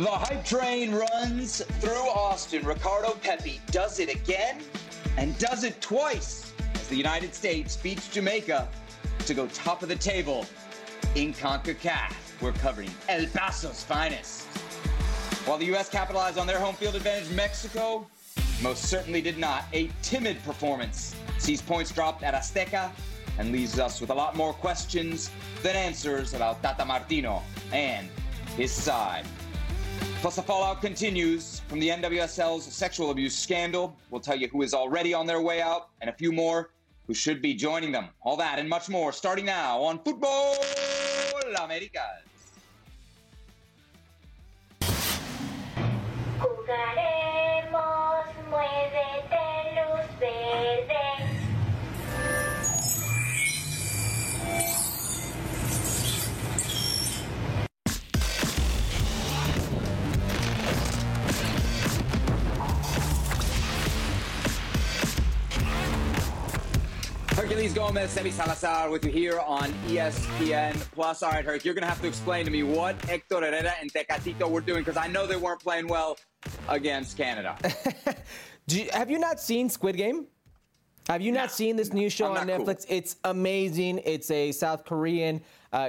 The hype train runs through Austin. Ricardo Pepi does it again and does it twice as the United States beats Jamaica to go top of the table in CONCACAF. We're covering El Paso's finest. While the U.S. capitalized on their home field advantage, Mexico most certainly did not. A timid performance sees points dropped at Azteca and leaves us with a lot more questions than answers about Tata Martino and his side. Plus, the fallout continues from the NWSL's sexual abuse scandal. We'll tell you who is already on their way out and a few more who should be joining them. All that and much more starting now on Football Americas. Jugaremos, muévete, luz verde. Hercules Gomez, Sebi Salazar with you here on ESPN Plus. All right, Herc, you're going to have to explain to me what Hector Herrera and Tecatito were doing, because I know they weren't playing well against Canada. Have you not seen Squid Game? Have you not seen this new show on Netflix? Cool. It's amazing. It's a South Korean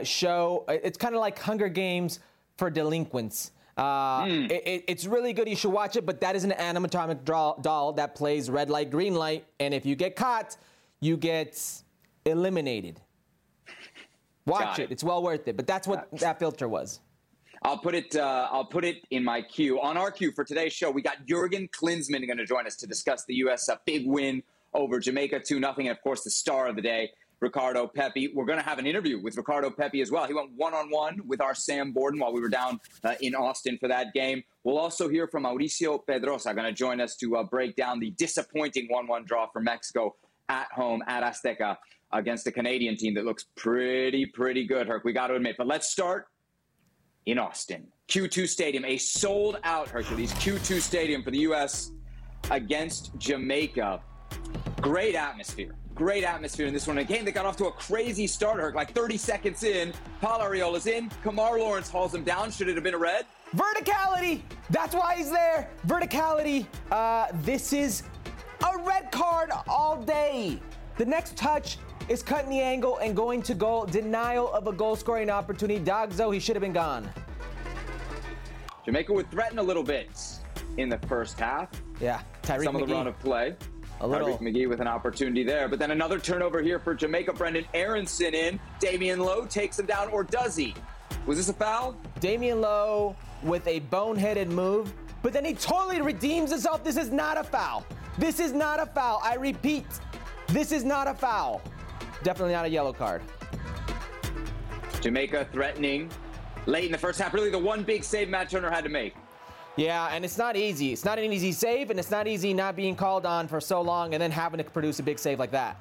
show. It's kind of like Hunger Games for delinquents. It's really good. You should watch it, but that is an animatronic doll that plays red light, green light, and if you get caught, you get eliminated. Watch it. It's well worth it. But that's what that filter was. I'll put it in my queue. On our queue for today's show, we got Jürgen Klinsmann going to join us to discuss the U.S. big win over Jamaica 2-0. And, of course, the star of the day, Ricardo Pepi. We're going to have an interview with Ricardo Pepi as well. He went one-on-one with our Sam Borden while we were down in Austin for that game. We'll also hear from Mauricio Pedroza, going to join us to break down the disappointing 1-1 draw for Mexico at home at Azteca against a Canadian team that looks pretty good, Herc. We got to admit. But let's start in Austin. Q2 Stadium, a sold-out, Hercules, Q2 Stadium for the U.S. against Jamaica. Great atmosphere. Great atmosphere in this one. A game that got off to a crazy start, Herc, like 30 seconds in. Paul Arriola's in. Kamar Lawrence hauls him down. Should it have been a red? Verticality. That's why he's there. Verticality. This is a red card all day. The next touch is cutting the angle and going to goal. Denial of a goal-scoring opportunity. Dagzo, he should have been gone. Jamaica would threaten a little bit in the first half. Yeah, Tyreek McGee. Some of the run of play. Tyreek McGee with an opportunity there. But then another turnover here for Jamaica. Brenden Aaronson in. Damian Lowe takes him down, or does he? Was this a foul? Damian Lowe with a boneheaded move. But then he totally redeems himself. This is not a foul. This is not a foul. I repeat, this is not a foul. Definitely not a yellow card. Jamaica threatening late in the first half. Really the one big save Matt Turner had to make. Yeah, and it's not easy. It's not an easy save, and it's not easy not being called on for so long and then having to produce a big save like that.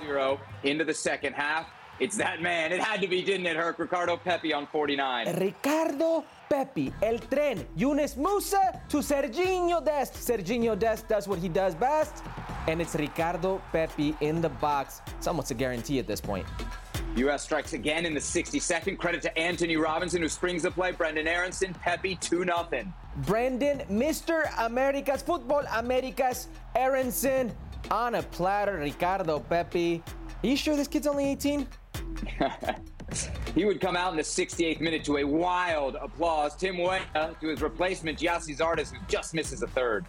0 into the second half. It's that man. It had to be, didn't it, Herc? Ricardo Pepi on 49. Ricardo Pepi, el tren. Yunus Musah to Sergiño Dest. Sergiño Dest does what he does best, and it's Ricardo Pepi in the box. It's almost a guarantee at this point. U.S. strikes again in the 62nd. Credit to Anthony Robinson, who springs the play. Brenden Aaronson, Pepi 2-0. Brenden, Mr. Americas, Football Americas, Aaronson on a platter. Ricardo Pepi. Are you sure this kid's only 18? He would come out in the 68th minute to a wild applause. Tim Weah to his replacement, Gyasi Zardes, who just misses a third.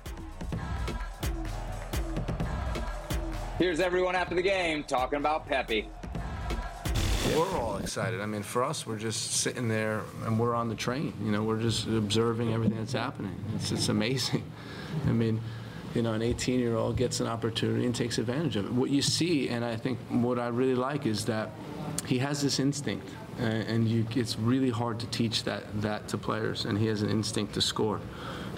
Here's everyone after the game talking about Pepi. We're all excited. I mean, for us, we're just sitting there and we're on the train. You know, we're just observing everything that's happening. It's amazing. I mean, you know, an 18-year-old gets an opportunity and takes advantage of it. What you see, and I think what I really like, is that he has this instinct, and it's really hard to teach that to players, and he has an instinct to score.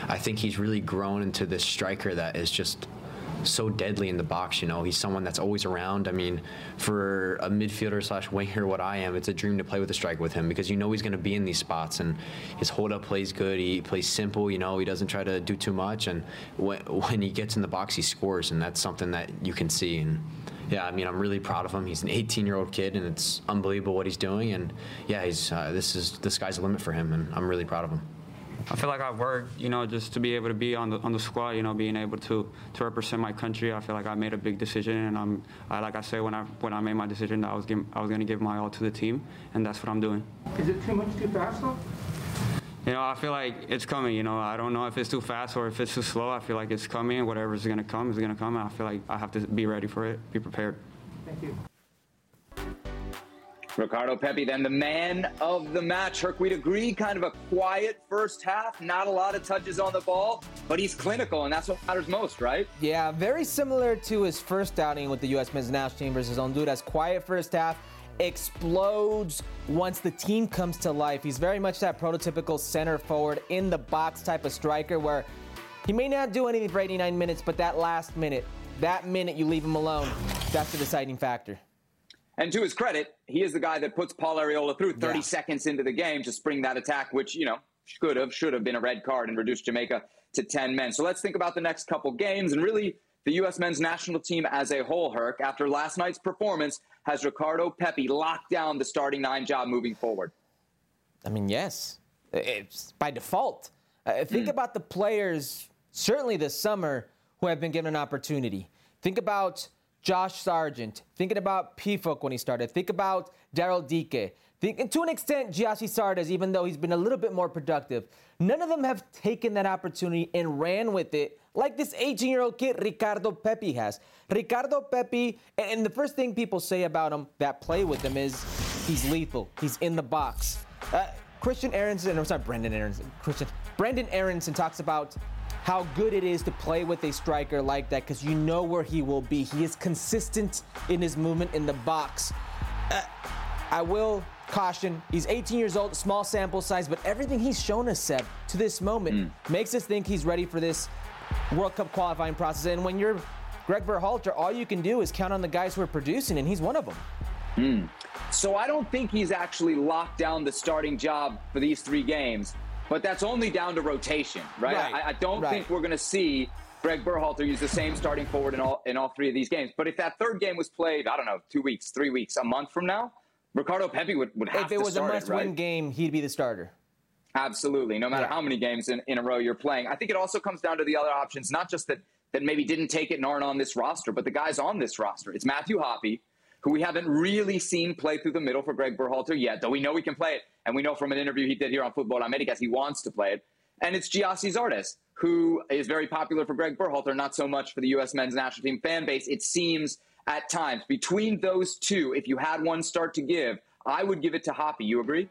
I think he's really grown into this striker that is just so deadly in the box, you know. He's someone that's always around. I mean, for a midfielder / winger, what I am, it's a dream to play with a striker with him, because you know he's going to be in these spots, and his hold-up plays good. He plays simple, you know. He doesn't try to do too much, and when he gets in the box, he scores, and that's something that you can see. And yeah, I mean, I'm really proud of him. He's an 18-year-old kid, and it's unbelievable what he's doing. And yeah, he's the sky's the limit for him, and I'm really proud of him. I feel like I've worked, you know, just to be able to be on the squad, you know, being able to represent my country. I feel like I made a big decision, and like I said, when I made my decision, that I was going to give my all to the team, and that's what I'm doing. Is it too much, too fast, though? You know, I feel like it's coming. You know, I don't know if it's too fast or if it's too slow. I feel like it's coming. Whatever's going to come is going to come, and I feel like I have to be ready for it, be prepared. Thank you. Ricardo Pepi, then the man of the match. Herc, we'd agree, kind of a quiet first half, not a lot of touches on the ball, but he's clinical, and that's what matters most, right? Yeah, very similar to his first outing with the U.S. men's national team versus Honduras. Quiet first half, explodes once the team comes to life. He's very much that prototypical center forward in the box type of striker where he may not do anything for 89 minutes, but that last minute, you leave him alone, that's the deciding factor. And to his credit, he is the guy that puts Paul Arriola through 30 seconds into the game to spring that attack, which, you know, should have been a red card and reduced Jamaica to 10 men. So let's think about the next couple games and really the U.S. men's national team as a whole, Herc. After last night's performance, has Ricardo Pepi locked down the starting nine job moving forward? I mean, yes. It's by default. Think about the players, certainly this summer, who have been given an opportunity. Think about Josh Sargent, thinking about Pifok when he started, think about Daryl Dike, and to an extent, Gyasi Zardes, even though he's been a little bit more productive. None of them have taken that opportunity and ran with it like this 18-year-old kid Ricardo Pepi has. Ricardo Pepi, and the first thing people say about him that play with him is he's lethal. He's in the box. Brenden Aaronson talks about how good it is to play with a striker like that because you know where he will be. He is consistent in his movement in the box. I will caution, he's 18 years old, small sample size, but everything he's shown us, Seb, to this moment makes us think he's ready for this World Cup qualifying process. And when you're Greg Berhalter, all you can do is count on the guys who are producing, and he's one of them. So I don't think he's actually locked down the starting job for these three games. But that's only down to rotation, right? I don't think we're going to see Greg Berhalter use the same starting forward in all three of these games. But if that third game was played, I don't know, 2 weeks, 3 weeks, a month from now, Ricardo Pepi would have to start it, right? If it was a must-win game, he'd be the starter. Absolutely, no matter how many games in a row you're playing. I think it also comes down to the other options, not just that maybe didn't take it and aren't on this roster, but the guys on this roster. It's Matthew Hoppe, who we haven't really seen play through the middle for Greg Berhalter yet, though we know he can play it. And we know from an interview he did here on Football Americas, he wants to play it. And it's Gyasi Zardes, who is very popular for Greg Berhalter, not so much for the U.S. men's national team fan base. It seems at times between those two, if you had one start to give, I would give it to Hoppe. You agree?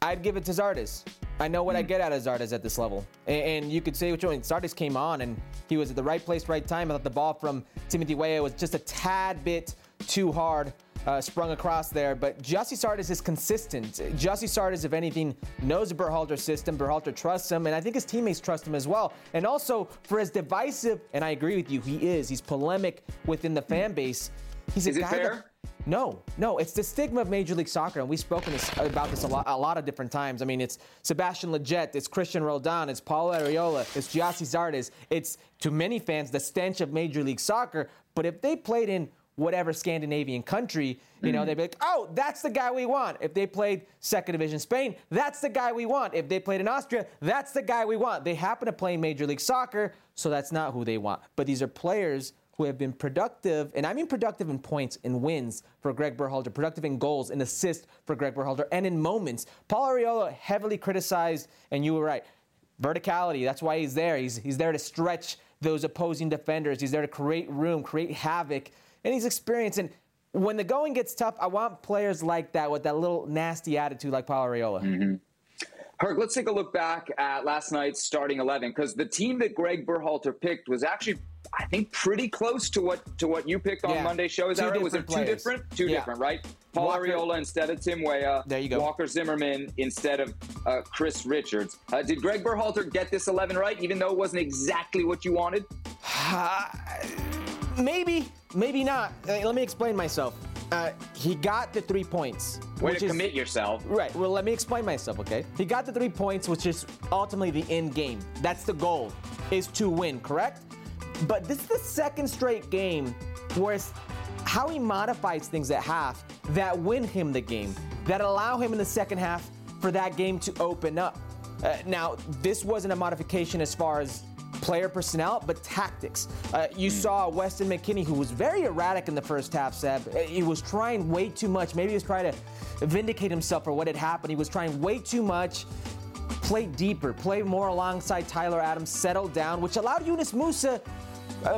I'd give it to Zardes. I know what I get out of Zardes at this level. And you could say what you want. Zardes came on and he was at the right place, right time. I thought the ball from Timothy Weah was just a tad bit too hard, sprung across there. But Gyasi Zardes is consistent. Gyasi Zardes, if anything, knows the Berhalter system. Berhalter trusts him, and I think his teammates trust him as well. And also, for as divisive, and I agree with you, he is. He's polemic within the fan base. Is it fair? No, it's the stigma of Major League Soccer, and we've spoken about this a lot of different times. I mean, it's Sebastian Lletget, it's Christian Roldan, it's Paul Arriola, it's Gyasi Zardes. It's, to many fans, the stench of Major League Soccer. But if they played in whatever Scandinavian country, you know, they'd be like, oh, that's the guy we want. If they played second division Spain, that's the guy we want. If they played in Austria, that's the guy we want. They happen to play in Major League Soccer, so that's not who they want. But these are players who have been productive, and I mean productive in points and wins for Greg Berhalter, productive in goals and assists for Greg Berhalter, and in moments. Paul Arriola heavily criticized, and you were right, verticality. That's why he's there. He's there to stretch those opposing defenders. He's there to create room, create havoc, and he's experienced. And when the going gets tough, I want players like that with that little nasty attitude like Paul Arriola. Herc, let's take a look back at last night's starting 11, because the team that Greg Berhalter picked was actually, I think, pretty close to what you picked on Monday's show. Is that right? Was it two different? Two different, right? Paul Arriola instead of Tim Weah. There you go. Walker Zimmerman instead of Chris Richards. Did Greg Berhalter get this 11 right, even though it wasn't exactly what you wanted? Maybe not. Let me explain myself. He got the 3 points. Way to commit yourself. Right. Well, let me explain myself, okay? He got the 3 points, which is ultimately the end game. That's the goal, is to win, correct? But this is the second straight game where it's how he modifies things at half that win him the game, that allow him in the second half for that game to open up. Now, this wasn't a modification as far as player personnel, but tactics. You saw Weston McKennie, who was very erratic in the first half, Seb. He was trying way too much. Maybe he was trying to vindicate himself for what had happened. He was trying way too much. Play deeper, play more alongside Tyler Adams, settle down, which allowed Yunus Musah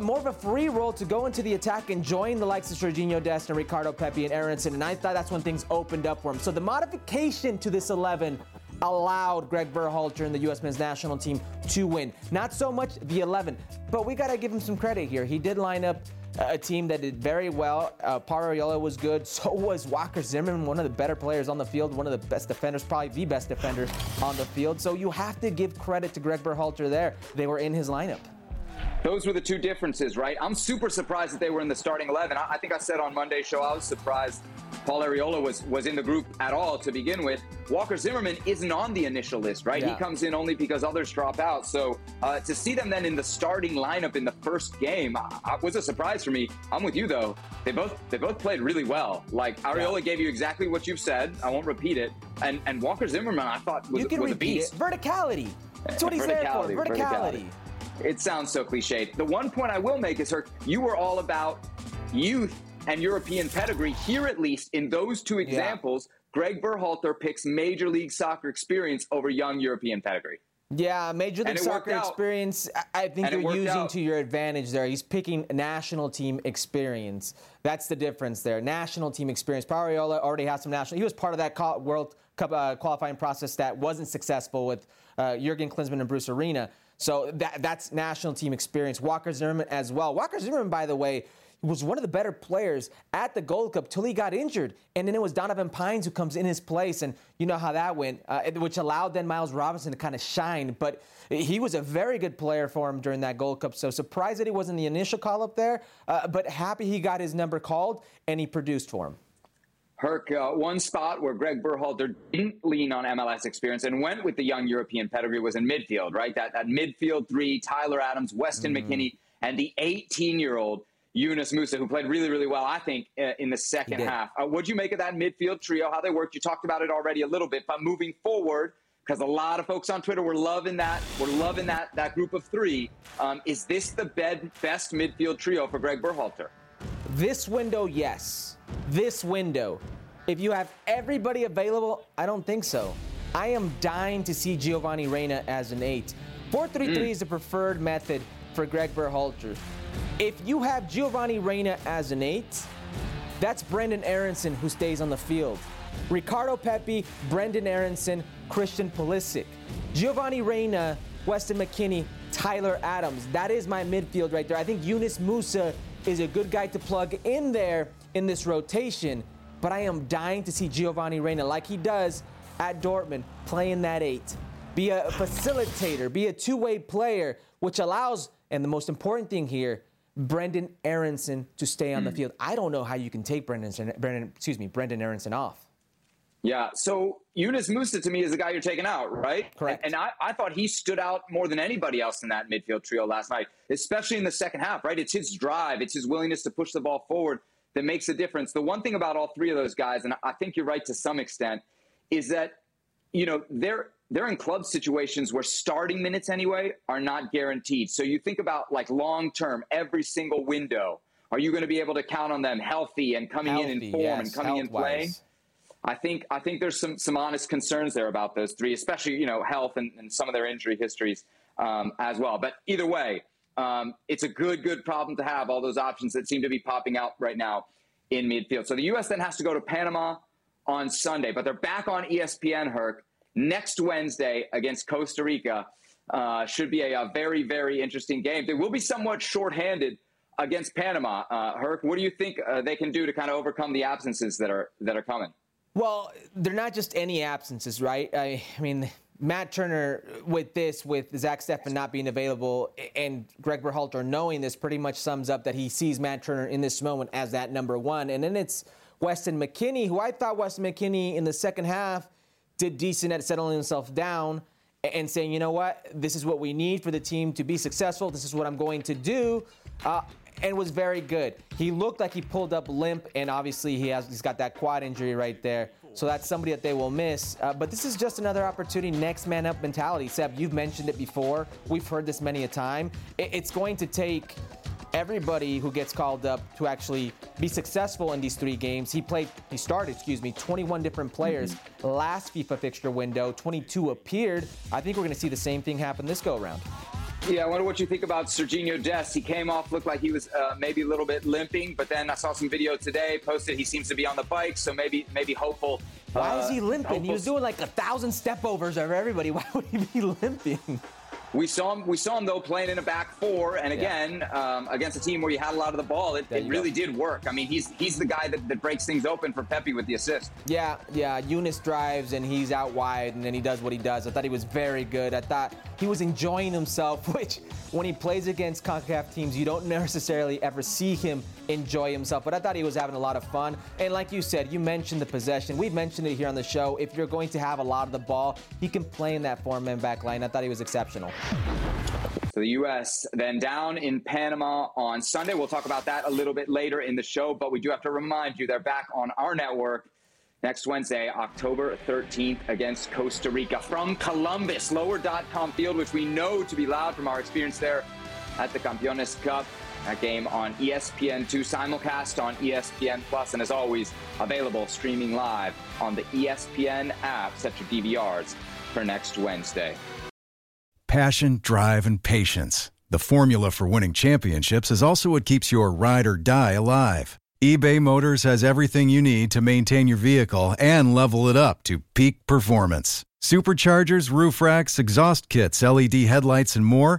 more of a free role to go into the attack and join the likes of Sergiño Dest and Ricardo Pepi and Aaronson, and I thought that's when things opened up for him. So the modification to this 11 allowed Greg Berhalter and the U.S. men's national team to win. Not so much the 11, but we got to give him some credit here. He did line up a team that did very well. Paul Arriola was good. So was Walker Zimmerman, one of the better players on the field, one of the best defenders, probably the best defender on the field. So you have to give credit to Greg Berhalter there. They were in his lineup. Those were the two differences, right? I'm super surprised that they were in the starting 11. I think I said on Monday's show I was surprised Paul Arriola was in the group at all to begin with. Walker Zimmerman isn't on the initial list, right? Yeah. He comes in only because others drop out. So to see them then in the starting lineup in the first game was a surprise for me. I'm with you, though. They both played really well. Like, Arriola gave you exactly what you've said. I won't repeat it. And Walker Zimmerman, I thought, was a beast. You can repeat it. Verticality. That's what he's there for. Verticality. It sounds so cliched. The one point I will make is, Herc, you were all about youth and European pedigree. Here, at least, in those two examples, Greg Berhalter picks Major League Soccer experience over young European pedigree. Yeah, Major League Soccer experience, I think you're using to your advantage there. He's picking national team experience. That's the difference there. National team experience. Paul Arriola already has some national. He was part of that World Cup qualifying process that wasn't successful with Jürgen Klinsmann and Bruce Arena. So that's national team experience. Walker Zimmerman as well. Walker Zimmerman, by the way, was one of the better players at the Gold Cup till he got injured. And then it was Donovan Pines who comes in his place. And you know how that went, which allowed then Miles Robinson to kind of shine. But he was a very good player for him during that Gold Cup. So surprised that he wasn't the initial call-up there, but happy he got his number called and he produced for him. Herc, one spot where Greg Berhalter didn't lean on MLS experience and went with the young European pedigree was in midfield, right? That midfield three, Tyler Adams, Weston McKennie, and the 18-year-old Yunus Musah, who played really, really well, I think, in the second half. What'd you make of that midfield trio, how they worked? You talked about it already a little bit, but moving forward, because a lot of folks on Twitter were loving that. We're loving that group of three. Is this the best midfield trio for Greg Berhalter? This window, yes. This window. If you have everybody available, I don't think so. I am dying to see Giovanni Reyna as an 8. 4-3-3 is the preferred method for Greg Berhalter. If you have Giovanni Reyna as an 8, that's Brenden Aaronson who stays on the field. Ricardo Pepi, Brenden Aaronson, Christian Pulisic. Giovanni Reyna, Weston McKennie, Tyler Adams. That is my midfield right there. I think Yunus Musah is a good guy to plug in there in this rotation, but I am dying to see Giovanni Reyna, like he does at Dortmund, playing that 8. Be a facilitator, be a two-way player, which allows, and the most important thing here, Brenden Aaronson to stay on the field. I don't know how you can take Brenden Aaronson off. Yeah, so Yunus Musah to me is the guy you're taking out, right? Correct. And I thought he stood out more than anybody else in that midfield trio last night, especially in the second half, right? It's his drive, it's his willingness to push the ball forward that makes a difference. The one thing about all three of those guys, and I think you're right to some extent, is that, you know, they're in club situations where starting minutes anyway are not guaranteed. So you think about, like, long-term, every single window. Are you going to be able to count on them healthy and coming in form and coming in playing? I think there's some honest concerns there about those three, especially, you know, health and some of their injury histories as well. But either way, it's a good problem to have, all those options that seem to be popping out right now in midfield. So the U.S. then has to go to Panama on Sunday, but they're back on ESPN, Herc, next Wednesday against Costa Rica. Should be a very, very interesting game. They will be somewhat shorthanded against Panama. Herc, what do you think they can do to kind of overcome the absences that are coming? Well, they're not just any absences, right? I mean, Matt Turner with Zach Steffen not being available and Greg Berhalter knowing this pretty much sums up that he sees Matt Turner in this moment as that number one. And then it's Weston McKennie, who I thought Weston McKennie in the second half did decent at settling himself down. and saying, you know what, this is what we need for the team to be successful. This is what I'm going to do. And was very good. He looked like he pulled up limp, and obviously he's got that quad injury right there. So that's somebody that they will miss. But this is just another opportunity, next man up mentality. Seb, you've mentioned it before. We've heard this many a time. It's going to take everybody who gets called up to actually be successful in these three games. He started 21 different players last FIFA fixture window, 22 appeared. I think we're going to see the same thing happen this go around. Yeah, I wonder what you think about Sergiño Dest. He came off, looked like he was maybe a little bit limping, but then I saw some video today posted. He seems to be on the bike, so maybe hopeful. Why is he limping? Hopeful. He was doing like 1,000 step overs over everybody. Why would he be limping? We saw him though playing in a back four, and again against a team where you had a lot of the ball, it really did work. I mean, he's the guy that breaks things open for Pepi with the assist. Yeah. Yunus drives and he's out wide, and then he does what he does. I thought he was very good. I thought he was enjoying himself, which when he plays against CONCACAF teams, you don't necessarily ever see him enjoy himself. But I thought he was having a lot of fun. And like you said, you mentioned the possession. We've mentioned it here on the show. If you're going to have a lot of the ball, he can play in that four-man back line. I thought he was exceptional. So the U.S. then down in Panama on Sunday. We'll talk about that a little bit later in the show. But we do have to remind you they're back on our network next Wednesday, October 13th, against Costa Rica. From Columbus, lower.com field, which we know to be loud from our experience there at the Campeones Cup. That game on ESPN2, simulcast on ESPN+, and as always, available streaming live on the ESPN app. Set your DVRs for next Wednesday. Passion, drive, and patience. The formula for winning championships is also what keeps your ride or die alive. eBay Motors has everything you need to maintain your vehicle and level it up to peak performance. Superchargers, roof racks, exhaust kits, LED headlights, and more.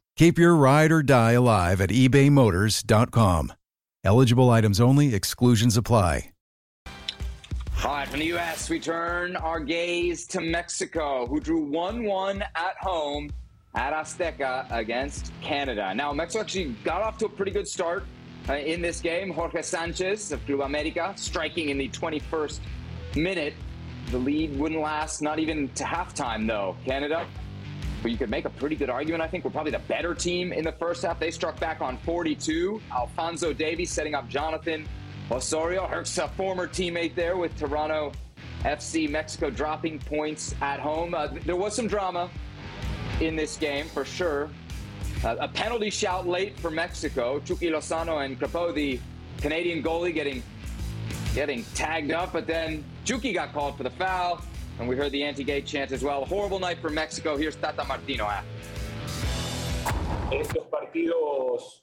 Keep your ride or die alive at ebaymotors.com. Eligible items only. Exclusions apply. All right, from the U.S., we turn our gaze to Mexico, who drew 1-1 at home at Azteca against Canada. Now, Mexico actually got off to a pretty good start. In this game, Jorge Sanchez of Club America striking in the 21st minute. The lead wouldn't last, not even to halftime, though. Canada, well, you could make a pretty good argument, I think, we're probably the better team in the first half. They struck back on 42. Alfonso Davies setting up Jonathan Osorio. Herc's a former teammate there with Toronto FC. Mexico dropping points at home. There was some drama in this game, for sure. A penalty shout late for Mexico. Chucky Lozano and Crepeau, the Canadian goalie, getting tagged up. But then Chucky got called for the foul, and we heard the anti-gay chant as well. A horrible night for Mexico. Here's Tata Martino after. Estos partidos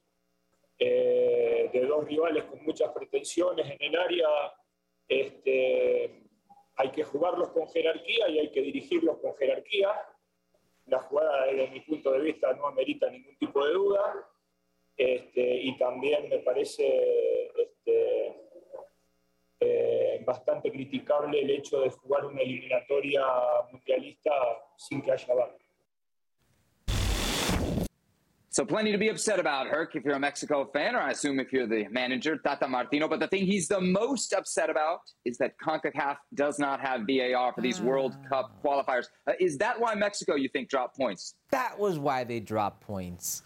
de dos rivales con muchas pretensiones en el área, hay que jugarlos con jerarquía y hay que dirigirlos con jerarquía. La jugada, desde mi punto de vista, no amerita ningún tipo de duda. Y también me parece bastante criticable el hecho de jugar una eliminatoria mundialista sin que haya VAR. So plenty to be upset about, Herc, if you're a Mexico fan, or I assume if you're the manager, Tata Martino. But the thing he's the most upset about is that CONCACAF does not have VAR for these World Cup qualifiers. Is that why Mexico, you think, dropped points? That was why they dropped points.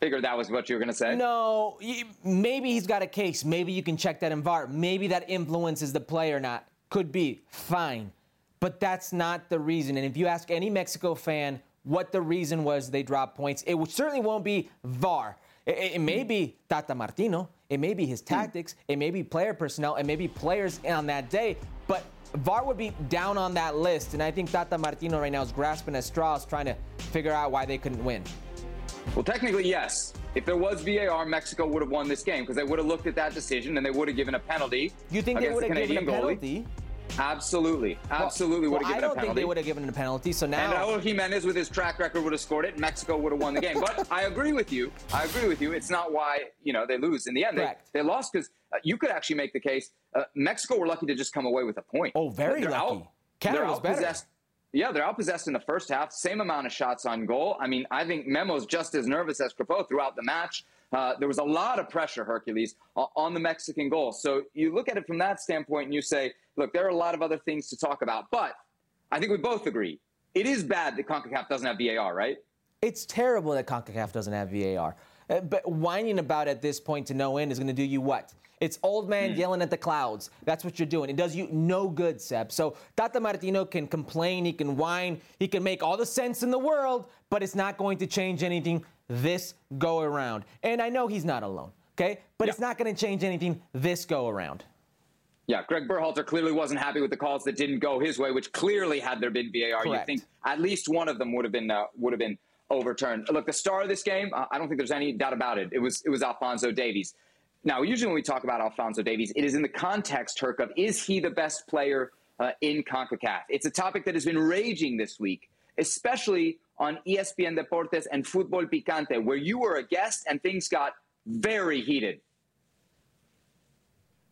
Figured that was what you were going to say. No, maybe he's got a case. Maybe you can check that in VAR. Maybe that influences the play or not. Could be. Fine. But that's not the reason. And if you ask any Mexico fan what the reason was they dropped points, it certainly won't be VAR. It may be Tata Martino. It may be his tactics. It may be player personnel. It may be players on that day. But VAR would be down on that list. And I think Tata Martino right now is grasping at straws, trying to figure out why they couldn't win. Well, technically, yes. If there was VAR, Mexico would have won this game because they would have looked at that decision and they would have given a penalty. You think they would have given a penalty? Absolutely would have given a penalty. I don't think they would have given a penalty. So now, and Raúl Jiménez with his track record would have scored it. Mexico would have won the game. But I agree with you. It's not why they lose in the end. They lost because you could actually make the case Mexico were lucky to just come away with a point. Oh, very lucky. Canada was better. Yeah, they're outpossessed in the first half. Same amount of shots on goal. I mean, I think Memo's just as nervous as Crapo throughout the match. There was a lot of pressure, Hercules, on the Mexican goal. So you look at it from that standpoint and you say, look, there are a lot of other things to talk about. But I think we both agree, it is bad that CONCACAF doesn't have VAR, right? It's terrible that CONCACAF doesn't have VAR. But whining about at this point to no end is going to do you what? It's old man yelling at the clouds. That's what you're doing. It does you no good, Seb. So Tata Martino can complain, he can whine, he can make all the sense in the world, but it's not going to change anything this go around. And I know he's not alone, okay? But it's not going to change anything this go around. Yeah, Greg Berhalter clearly wasn't happy with the calls that didn't go his way, which clearly had there been VAR, correct, you think at least one of them would have been overturned. Look, the star of this game, I don't think there's any doubt about it. It was Alfonso Davies. Now, usually when we talk about Alfonso Davies, it is in the context, Turk, of is he the best player in CONCACAF? It's a topic that has been raging this week, especially on ESPN Deportes and Fútbol Picante, where you were a guest and things got very heated.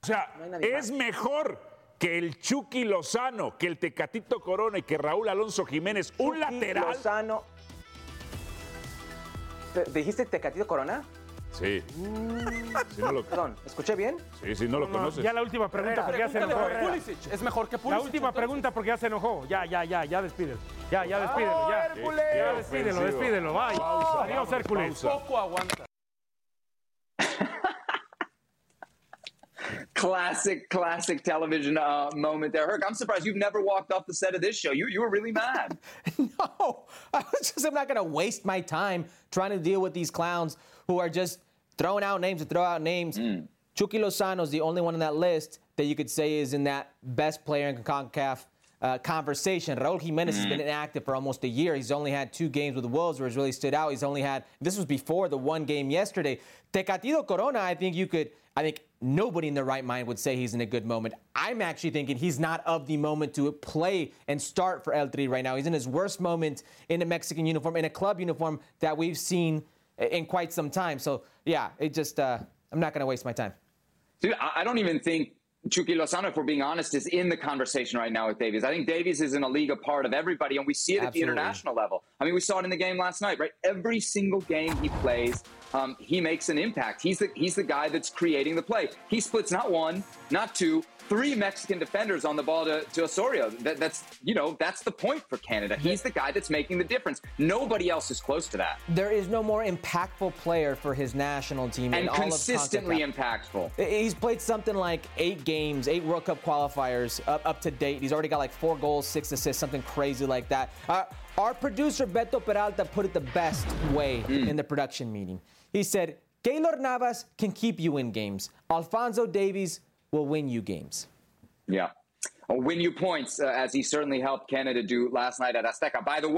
O sea, es mejor que el Chucky Lozano, que el Tecatito Corona y que Raúl Alonso Jiménez, Chucky un lateral. Lozano. ¿Dijiste Tecatito Corona? Sí. Si no lo... Perdón, ¿escuché bien? Sí, si no lo conoces. Ya la última pregunta porque ya se enojó. Pulisic. Es mejor que Pulisic. La última pregunta porque ya se enojó. Ya despídelo. Ya despídelo. Ya. Ya despídelo. Bye. Pausa, adiós, Hércules. Poco aguanta. Classic television moment there. Herc, I'm surprised you've never walked off the set of this show. You were really mad. No, I'm not going to waste my time trying to deal with these clowns who are just throwing out names to throw out names. Chucky Lozano's the only one on that list that you could say is in that best player in CONCACAF conversation. Raúl Jiménez has been inactive for almost a year. He's only had two games with the Wolves where he's really stood out. He's only had, this was before the one game yesterday. Tecatito Corona, I think nobody in their right mind would say he's in a good moment. I'm actually thinking he's not of the moment to play and start for El Tri right now. He's in his worst moment in a Mexican uniform, in a club uniform that we've seen in quite some time. So, yeah, it just I'm not going to waste my time. Dude, I don't even think Chucky Lozano, if we're being honest, is in the conversation right now with Davies. I think Davies is in a league apart of everybody, and we see it at the international level. I mean, we saw it in the game last night, right? Every single game he plays, he makes an impact. He's the guy that's creating the play. He splits not one, not two, three Mexican defenders on the ball to Osorio. That's the point for Canada. He's the guy that's making the difference. Nobody else is close to that. There is no more impactful player for his national team. And consistently impactful. He's played something like 8 World Cup qualifiers up to date. He's already got like 4 goals, 6 assists, something crazy like that. Our producer, Beto Peralta, put it the best way in the production meeting. He said, Keylor Navas can keep you in games. Alfonso Davies will win you games. Yeah. Or win you points, as he certainly helped Canada do last night at Azteca. By the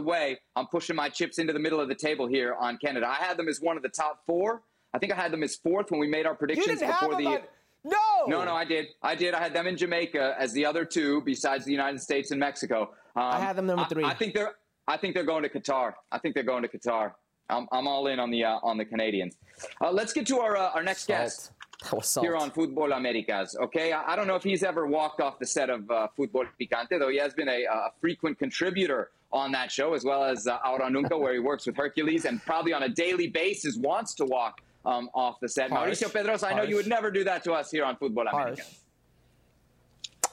way, I'm pushing my chips into the middle of the table here on Canada. I had them as one of the top 4. I think I had them as 4th when we made our predictions before the... No, I did. I had them in Jamaica as the other 2 besides the United States and Mexico. I had them number 3. I think they're going to Qatar. I'm all in on the Canadians. Let's get to our next guest. Here on Fútbol Americas, okay? I don't know if he's ever walked off the set of Fútbol Picante, though he has been a frequent contributor on that show, as well as Ahora Nunca, where he works with Hercules and probably on a daily basis wants to walk off the set. Harsh. Mauricio Pedroza, I know you would never do that to us here on Fútbol Americas.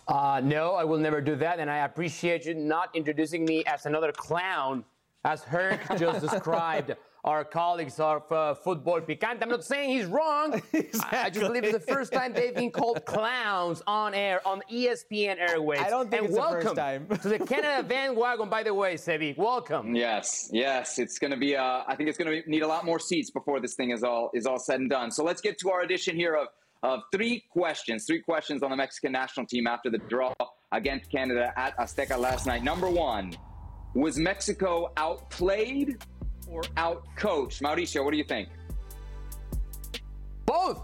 No, I will never do that, and I appreciate you not introducing me as another clown, as Herc just described. Our colleagues are Fútbol Picante. I'm not saying he's wrong. Exactly. I just believe it's the first time they've been called clowns on air, on ESPN Airwaves. I don't think and it's the first time. To the Canada bandwagon, by the way, Sebi. Welcome. Yes. It's going to be, I think it's going to need a lot more seats before this thing is all said and done. So let's get to our edition here of 3 questions. 3 questions on the Mexican national team after the draw against Canada at Azteca last night. Number 1, was Mexico outplayed or out coach? Mauricio, what do you think? Both.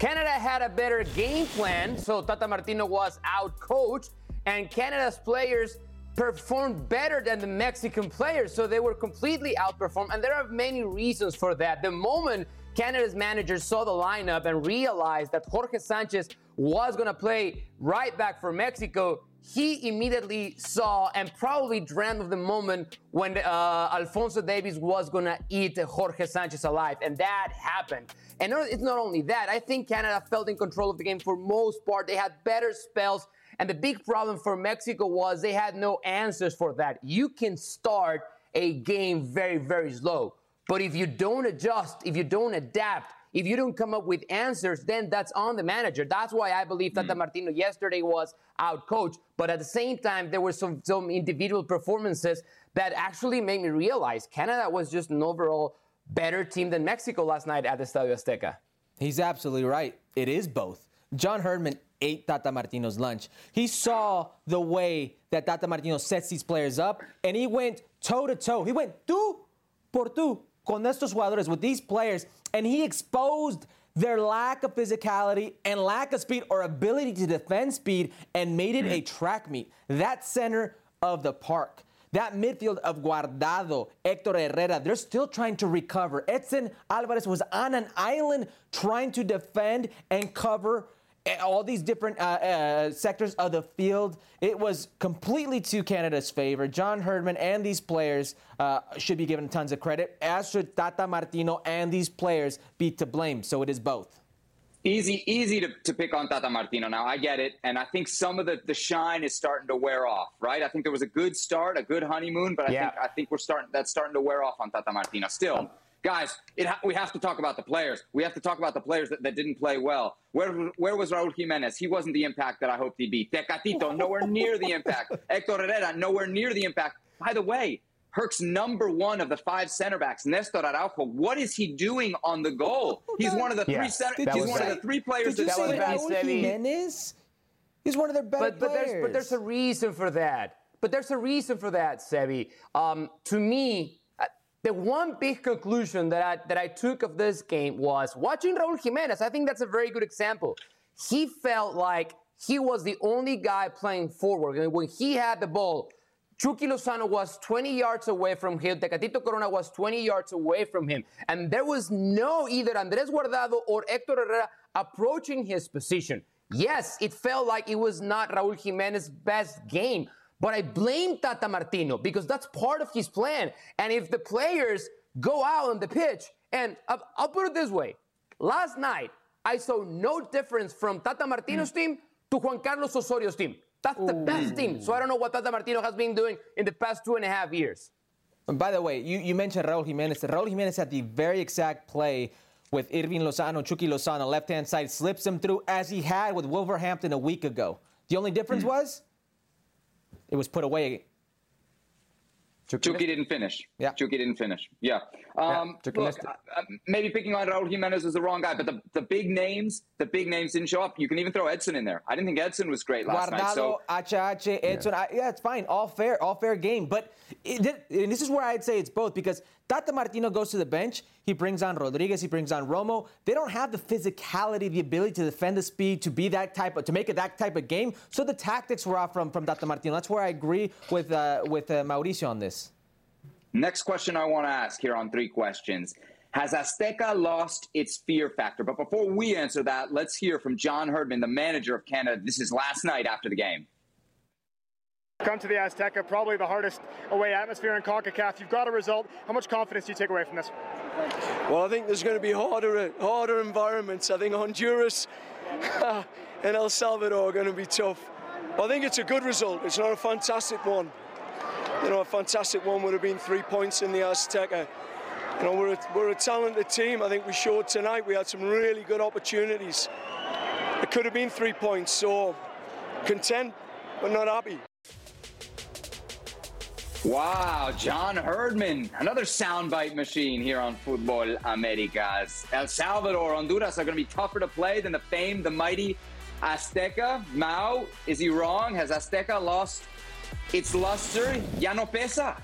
Canada had a better game plan, so Tata Martino was out-coached, and Canada's players performed better than the Mexican players, so they were completely outperformed, and there are many reasons for that. The moment Canada's managers saw the lineup and realized that Jorge Sanchez was going to play right back for Mexico, he immediately saw and probably dreamt of the moment when Alfonso Davies was going to eat Jorge Sanchez alive, and that happened. And it's not only that. I think Canada felt in control of the game for most part. They had better spells, and the big problem for Mexico was they had no answers for that. You can start a game very, very slow, but if you don't adjust, if you don't adapt, if you don't come up with answers, then that's on the manager. That's why I believe Tata Martino yesterday was out-coached. But at the same time, there were some individual performances that actually made me realize Canada was just an overall better team than Mexico last night at the Estadio Azteca. He's absolutely right. It is both. John Herdman ate Tata Martino's lunch. He saw the way that Tata Martino sets these players up, and he went toe-to-toe. He went tú por tú con estos jugadores, with these players, and he exposed their lack of physicality and lack of speed or ability to defend speed and made it a track meet. That center of the park, that midfield of Guardado, Hector Herrera, they're still trying to recover. Edson Alvarez was on an island trying to defend and cover all these different sectors of the field. It was completely to Canada's favor. John Herdman and these players should be given tons of credit, as should Tata Martino and these players be to blame. So it is both. Easy to pick on Tata Martino. Now, I get it, and I think some of the shine is starting to wear off, right? I think there was a good start, a good honeymoon, but I think we're starting to wear off on Tata Martino still. Guys, we have to talk about the players. We have to talk about the players that didn't play well. Where was Raúl Jiménez? He wasn't the impact that I hoped he'd be. Tecatito, nowhere near the impact. Hector Herrera, nowhere near the impact. By the way, Herc's number one of the five center backs, Nestor Araujo. What is he doing on the goal? He's one of the three players. Did you say Raúl Jiménez? He's one of their better players. But there's a reason for that. Sebi. To me, the one big conclusion that I took of this game was watching Raúl Jiménez. I think that's a very good example. He felt like he was the only guy playing forward. And when he had the ball, Chucky Lozano was 20 yards away from him. Tecatito Corona was 20 yards away from him. And there was no either Andrés Guardado or Hector Herrera approaching his position. Yes, it felt like it was not Raúl Jiménez's best game. But I blame Tata Martino because that's part of his plan. And if the players go out on the pitch, and I'll put it this way. Last night, I saw no difference from Tata Martino's team to Juan Carlos Osorio's team. That's the best team. So I don't know what Tata Martino has been doing in the past 2.5 years. And by the way, you mentioned Raúl Jiménez. Raúl Jiménez had the very exact play with Irving Lozano, Chucky Lozano, left-hand side, slips him through as he had with Wolverhampton a week ago. The only difference was it was put away. Chucky didn't finish. Yeah. Maybe picking on Raúl Jiménez was the wrong guy, but the big names didn't show up. You can even throw Edson in there. I didn't think Edson was great last night. So Achache, Edson. It's fine. All fair game. But and this is where I'd say it's both, because Tata Martino goes to the bench. He brings on Rodriguez. He brings on Romo. They don't have the physicality, the ability to defend the speed, to make it that type of game. So the tactics were off from Tata Martino. That's where I agree with Mauricio on this. Next question I want to ask here on Three Questions. Has Azteca lost its fear factor? But before we answer that, let's hear from John Herdman, the manager of Canada. This is last night after the game. Come to the Azteca, probably the hardest away atmosphere in CONCACAF. You've got a result. How much confidence do you take away from this? Well, I think there's going to be harder environments. I think Honduras and El Salvador are going to be tough. I think it's a good result. It's not a fantastic one. You know, a fantastic one would have been 3 points in the Azteca. You know, we're a talented team. I think we showed tonight we had some really good opportunities. It could have been 3 points, so content but not happy. Wow, John Herdman, another soundbite machine here on Football Americas. El Salvador, Honduras are going to be tougher to play than the mighty Azteca. Mao, is he wrong? Has Azteca lost its luster? Ya no pesa.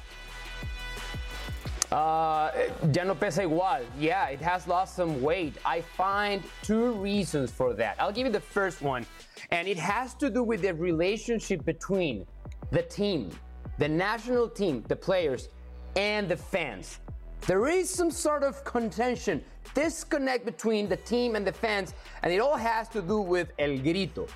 Ya no pesa igual. Yeah, it has lost some weight. I find two reasons for that. I'll give you the first one, and it has to do with the relationship between the team, the national team, the players, and the fans. There is some sort of contention, disconnect between the team and the fans, and it all has to do with El Grito.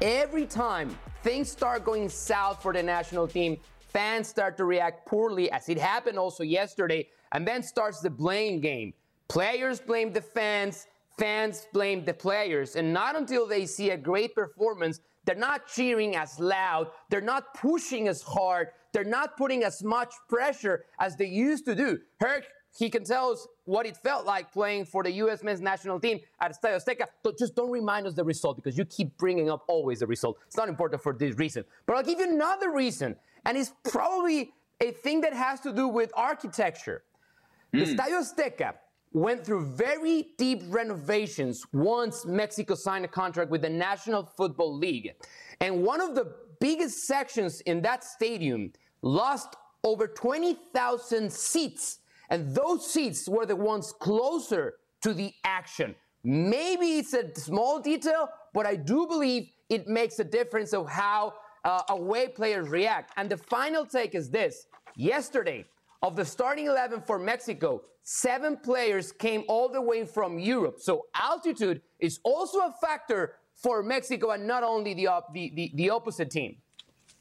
Every time things start going south for the national team, fans start to react poorly, as it happened also yesterday, and then starts the blame game. Players blame the fans, fans blame the players, and not until they see a great performance, they're not cheering as loud, they're not pushing as hard, they're not putting as much pressure as they used to do. Herc, he can tell us what it felt like playing for the U.S. men's national team at Estadio Azteca. But just don't remind us the result, because you keep bringing up always the result. It's not important for this reason. But I'll give you another reason, and it's probably a thing that has to do with architecture. The Estadio Azteca went through very deep renovations once Mexico signed a contract with the National Football League. And one of the biggest sections in that stadium lost over 20,000 seats. And those seats were the ones closer to the action. Maybe it's a small detail, but I do believe it makes a difference of how away players react. And the final take is this. Yesterday, of the starting 11 for Mexico, 7 players came all the way from Europe. So altitude is also a factor for Mexico, and not only the opposite team.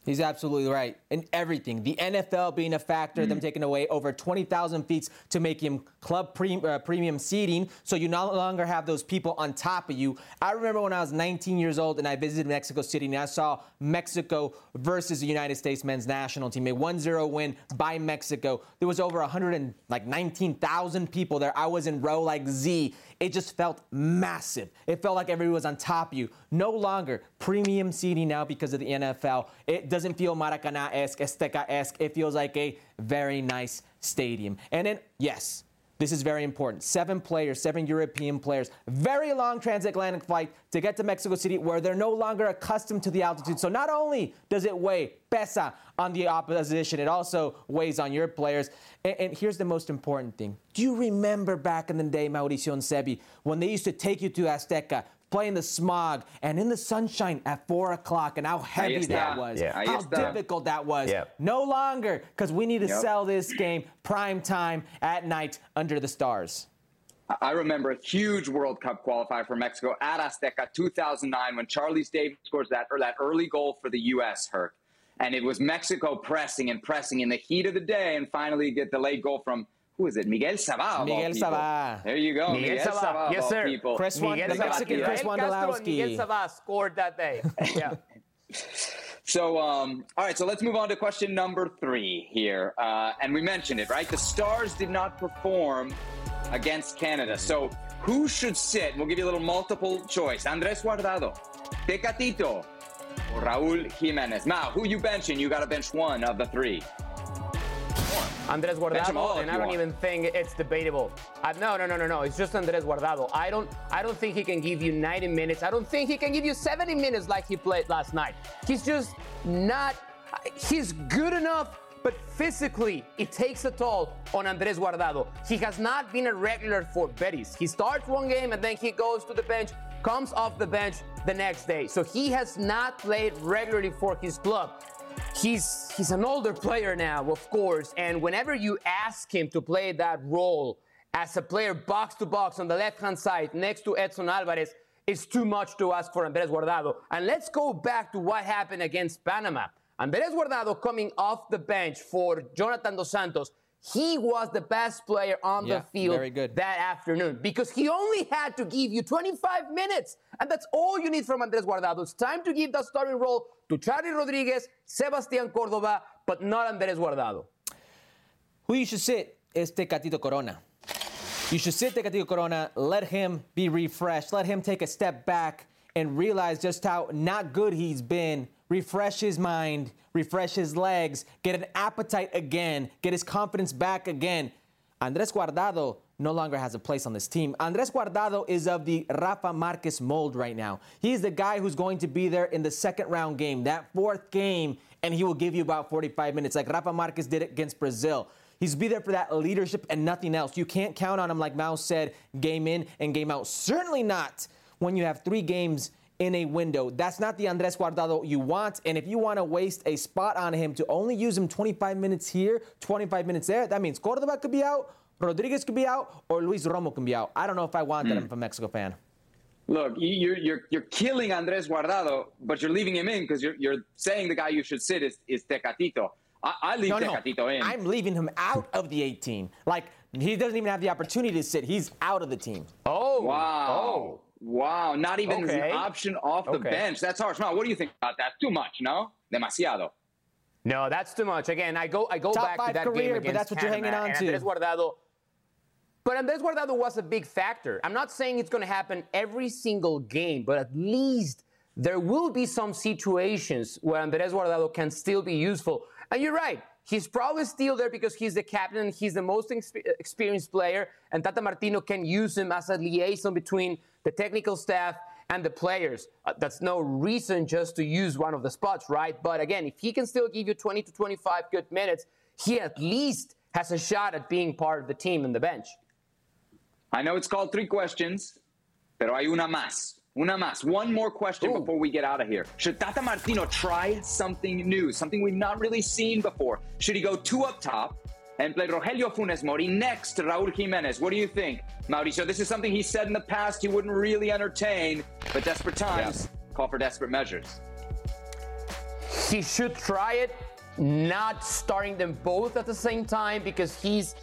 He's absolutely right. And everything, the NFL being a factor, them taking away over 20,000 seats to make him club premium seating, so you no longer have those people on top of you. I remember when I was 19 years old and I visited Mexico City, and I saw Mexico versus the United States men's national team, a 1-0 win by Mexico. There was over 119,000 people there. I was in row like Z. It just felt massive. It felt like everyone was on top of you. No longer premium seating now because of the NFL. It doesn't feel Maracaná-esque, Azteca-esque. It feels like a very nice stadium. And then, yes, this is very important. 7 players, 7 European players. Very long transatlantic flight to get to Mexico City, where they're no longer accustomed to the altitude. So not only does it weigh, pesa, on the opposition, it also weighs on your players. And here's the most important thing. Do you remember back in the day, Mauricio and Sebi, when they used to take you to Azteca, playing the smog and in the sunshine at 4 o'clock, and how heavy that was, how difficult that was. No longer, because we need to sell this game prime time at night under the stars. I remember a huge World Cup qualifier for Mexico at Azteca 2009 when Charlize Davis scores that early goal for the U.S., Herc. And it was Mexico pressing in the heat of the day, and finally get the late goal from, who is it? Miguel Sabá. Miguel Sabá. There you go. Miguel Sabá. Yes, sir. The Mexican Chris Wondolowski. Miguel Sabá scored that day. Yeah. All right, so let's move on to question number 3 here. And we mentioned it, right? The Stars did not perform against Canada. So who should sit? We'll give you a little multiple choice. Andrés Guardado, Tecatito, or Raúl Jiménez. Now, who you benching? You got to bench one of the 3. Andrés Guardado, and I don't even think it's debatable. No. It's just Andrés Guardado. I don't think he can give you 90 minutes. I don't think he can give you 70 minutes like he played last night. He's just not. He's good enough, but physically it takes a toll on Andrés Guardado. He has not been a regular for Betis. He starts one game and then he goes to the bench, comes off the bench the next day. So he has not played regularly for his club. He's an older player now, of course, and whenever you ask him to play that role as a player box-to-box on the left-hand side next to Edson Álvarez, it's too much to ask for Andrés Guardado. And let's go back to what happened against Panama. Andrés Guardado coming off the bench for Jonathan Dos Santos, he was the best player on the field that afternoon, because he only had to give you 25 minutes, and that's all you need from Andrés Guardado. It's time to give that starting role to Charly Rodríguez, Sebastián Córdoba, but not Andrés Guardado. Who you should sit is Tecatito Corona. You should sit Tecatito Corona, let him be refreshed, let him take a step back and realize just how not good he's been, refresh his mind, refresh his legs, get an appetite again, get his confidence back again. Andrés Guardado no longer has a place on this team. Andrés Guardado is of the Rafa Marquez mold right now. He's the guy who's going to be there in the second round game, that fourth game, and he will give you about 45 minutes, like Rafa Marquez did against Brazil. He's be there for that leadership and nothing else. You can't count on him, like Mao said, game in and game out. Certainly not when you have 3 games in a window. That's not the Andrés Guardado you want. And if you want to waste a spot on him to only use him 25 minutes here, 25 minutes there, that means Cordoba could be out, Rodriguez could be out, or Luis Romo can be out. I don't know if I want that. I'm a Mexico fan. Look, you're killing Andrés Guardado, but you're leaving him in because you're saying the guy you should sit is Tecatito. I leave Tecatito in. I'm leaving him out of the 18. Like, he doesn't even have the opportunity to sit. He's out of the team. Oh, wow. Oh. Wow, not even an option off the bench. That's harsh. Now, what do you think about that? Too much, no? Demasiado. No, that's too much. Again, I go Top back to that career, game against but that's what Canada, you're hanging on to. Andrés Guardado was a big factor. I'm not saying it's going to happen every single game, but at least there will be some situations where Andrés Guardado can still be useful. And you're right. He's probably still there because he's the captain. He's the most experienced player. And Tata Martino can use him as a liaison between the technical staff and the players. That's no reason just to use one of the spots, right? But again, if he can still give you 20 to 25 good minutes, he at least has a shot at being part of the team and the bench. I know it's called 3 questions, pero hay una más. Una más. One more question before we get out of here. Should Tata Martino try something new, something we've not really seen before? Should he go 2 up top and play Rogelio Funes Mori next to Raúl Jiménez? What do you think, Mauricio? This is something he said in the past he wouldn't really entertain, but desperate times call for desperate measures. He should try it, not starting them both at the same time, because he's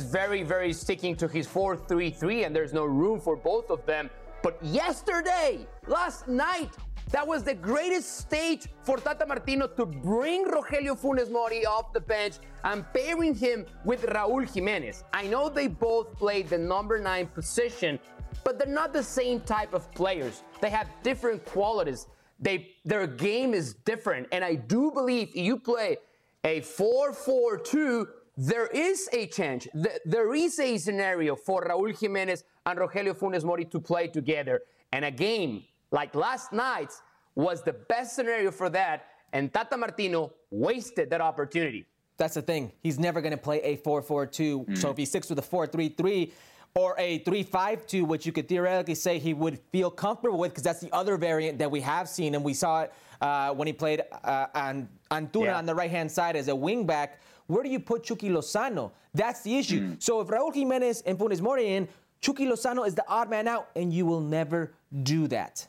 very, very sticking to his 4-3-3, and there's no room for both of them. But yesterday, last night, that was the greatest stage for Tata Martino to bring Rogelio Funes Mori off the bench and pairing him with Raúl Jiménez. I know they both played the number 9 position, but they're not the same type of players. They have different qualities. Their game is different. And I do believe you play a 4-4-2, there is a change. There is a scenario for Raúl Jiménez and Rogelio Funes Mori to play together. And a game like last night's was the best scenario for that, and Tata Martino wasted that opportunity. That's the thing. He's never going to play a 4-4-2. So if he sticks with a 4-3-3 or a 3-5-2, which you could theoretically say he would feel comfortable with, because that's the other variant that we have seen, and we saw it when he played Antuna on the right-hand side as a wing-back. Where do you put Chucky Lozano? That's the issue. So if Raúl Jiménez and Funes Mori in, Chucky Lozano is the odd man out, and you will never do that.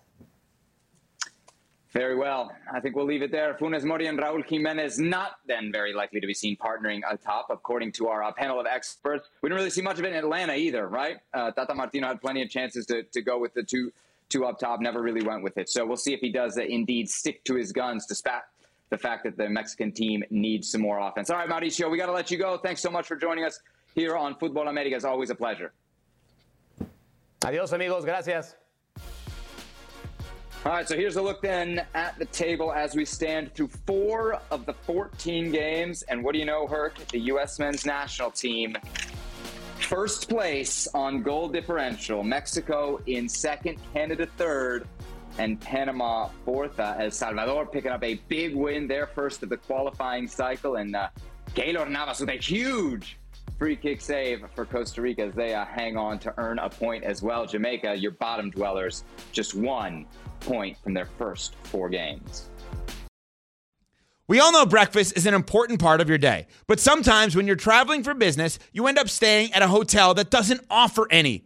Very well. I think we'll leave it there. Funes Mori and Raúl Jiménez not then very likely to be seen partnering atop, according to our panel of experts. We didn't really see much of it in Atlanta either, right? Tata Martino had plenty of chances to go with the two up top, never really went with it. So we'll see if he does indeed stick to his guns despite the fact that the Mexican team needs some more offense. All right, Mauricio, we got to let you go. Thanks so much for joining us here on Fútbol América. It's always a pleasure. Adiós, amigos. Gracias. All right, so here's a look then at the table as we stand through 4 of the 14 games. And what do you know, Herc? The U.S. men's national team, first place on goal differential. Mexico in second, Canada third, and Panama fourth. El Salvador picking up a big win, their first of the qualifying cycle. And Keylor Navas with a huge free kick save for Costa Rica as they hang on to earn a point as well. Jamaica, your bottom dwellers, just 1 point from their first 4 games. We all know breakfast is an important part of your day, but sometimes when you're traveling for business, you end up staying at a hotel that doesn't offer any.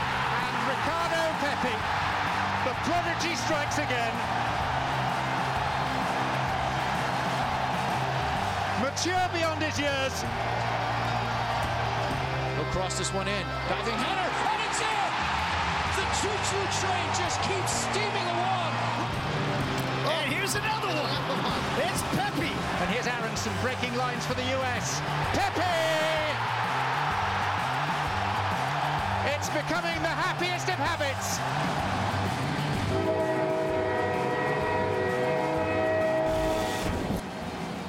And Ricardo Pepi, the prodigy strikes again. Mature beyond his years. He'll cross this one in. Diving header, and it's in! The choo-choo train just keeps steaming along. Oh. And here's another one. It's Pepi. And here's Aaronson breaking lines for the US. Pepi! It's becoming the happiest of habits.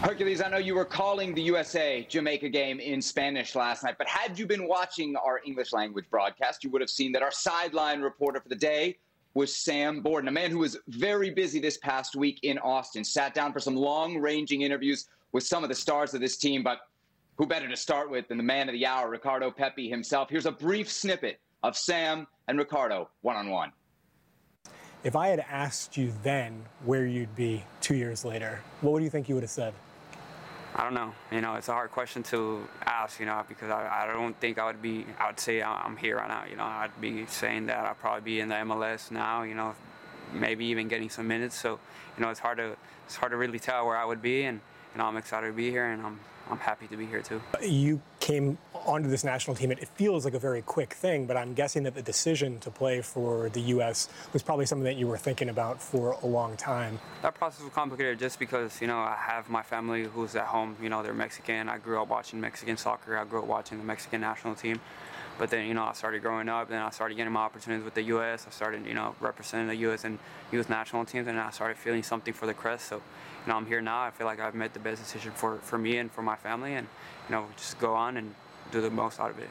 Hercules, I know you were calling the USA-Jamaica game in Spanish last night, but had you been watching our English-language broadcast, you would have seen that our sideline reporter for the day was Sam Borden, a man who was very busy this past week in Austin, sat down for some long-ranging interviews with some of the stars of this team, but who better to start with than the man of the hour, Ricardo Pepi himself. Here's a brief snippet of Sam and Ricardo one-on-one. If I had asked you then where you'd be 2 years later, what do you think you would have said? I don't know. You know, it's a hard question to ask, you know, because I don't think I would say I'm here right now. You know, I'd be saying that I'd probably be in the MLS now, you know, maybe even getting some minutes. So, you know, it's hard to really tell where I would be. And, you know, I'm excited to be here, and I'm happy to be here, too. You came onto this national team. It feels like a very quick thing, but I'm guessing that the decision to play for the U.S. was probably something that you were thinking about for a long time. That process was complicated just because, you know, I have my family who's at home. You know, they're Mexican. I grew up watching Mexican soccer. I grew up watching the Mexican national team. But then, you know, I started growing up, and I started getting my opportunities with the U.S. I started, you know, representing the U.S. and youth national teams, and I started feeling something for the crest. So, you know, I'm here now. I feel like I've made the best decision for me and for my family, and, you know, just go on and do the most out of it.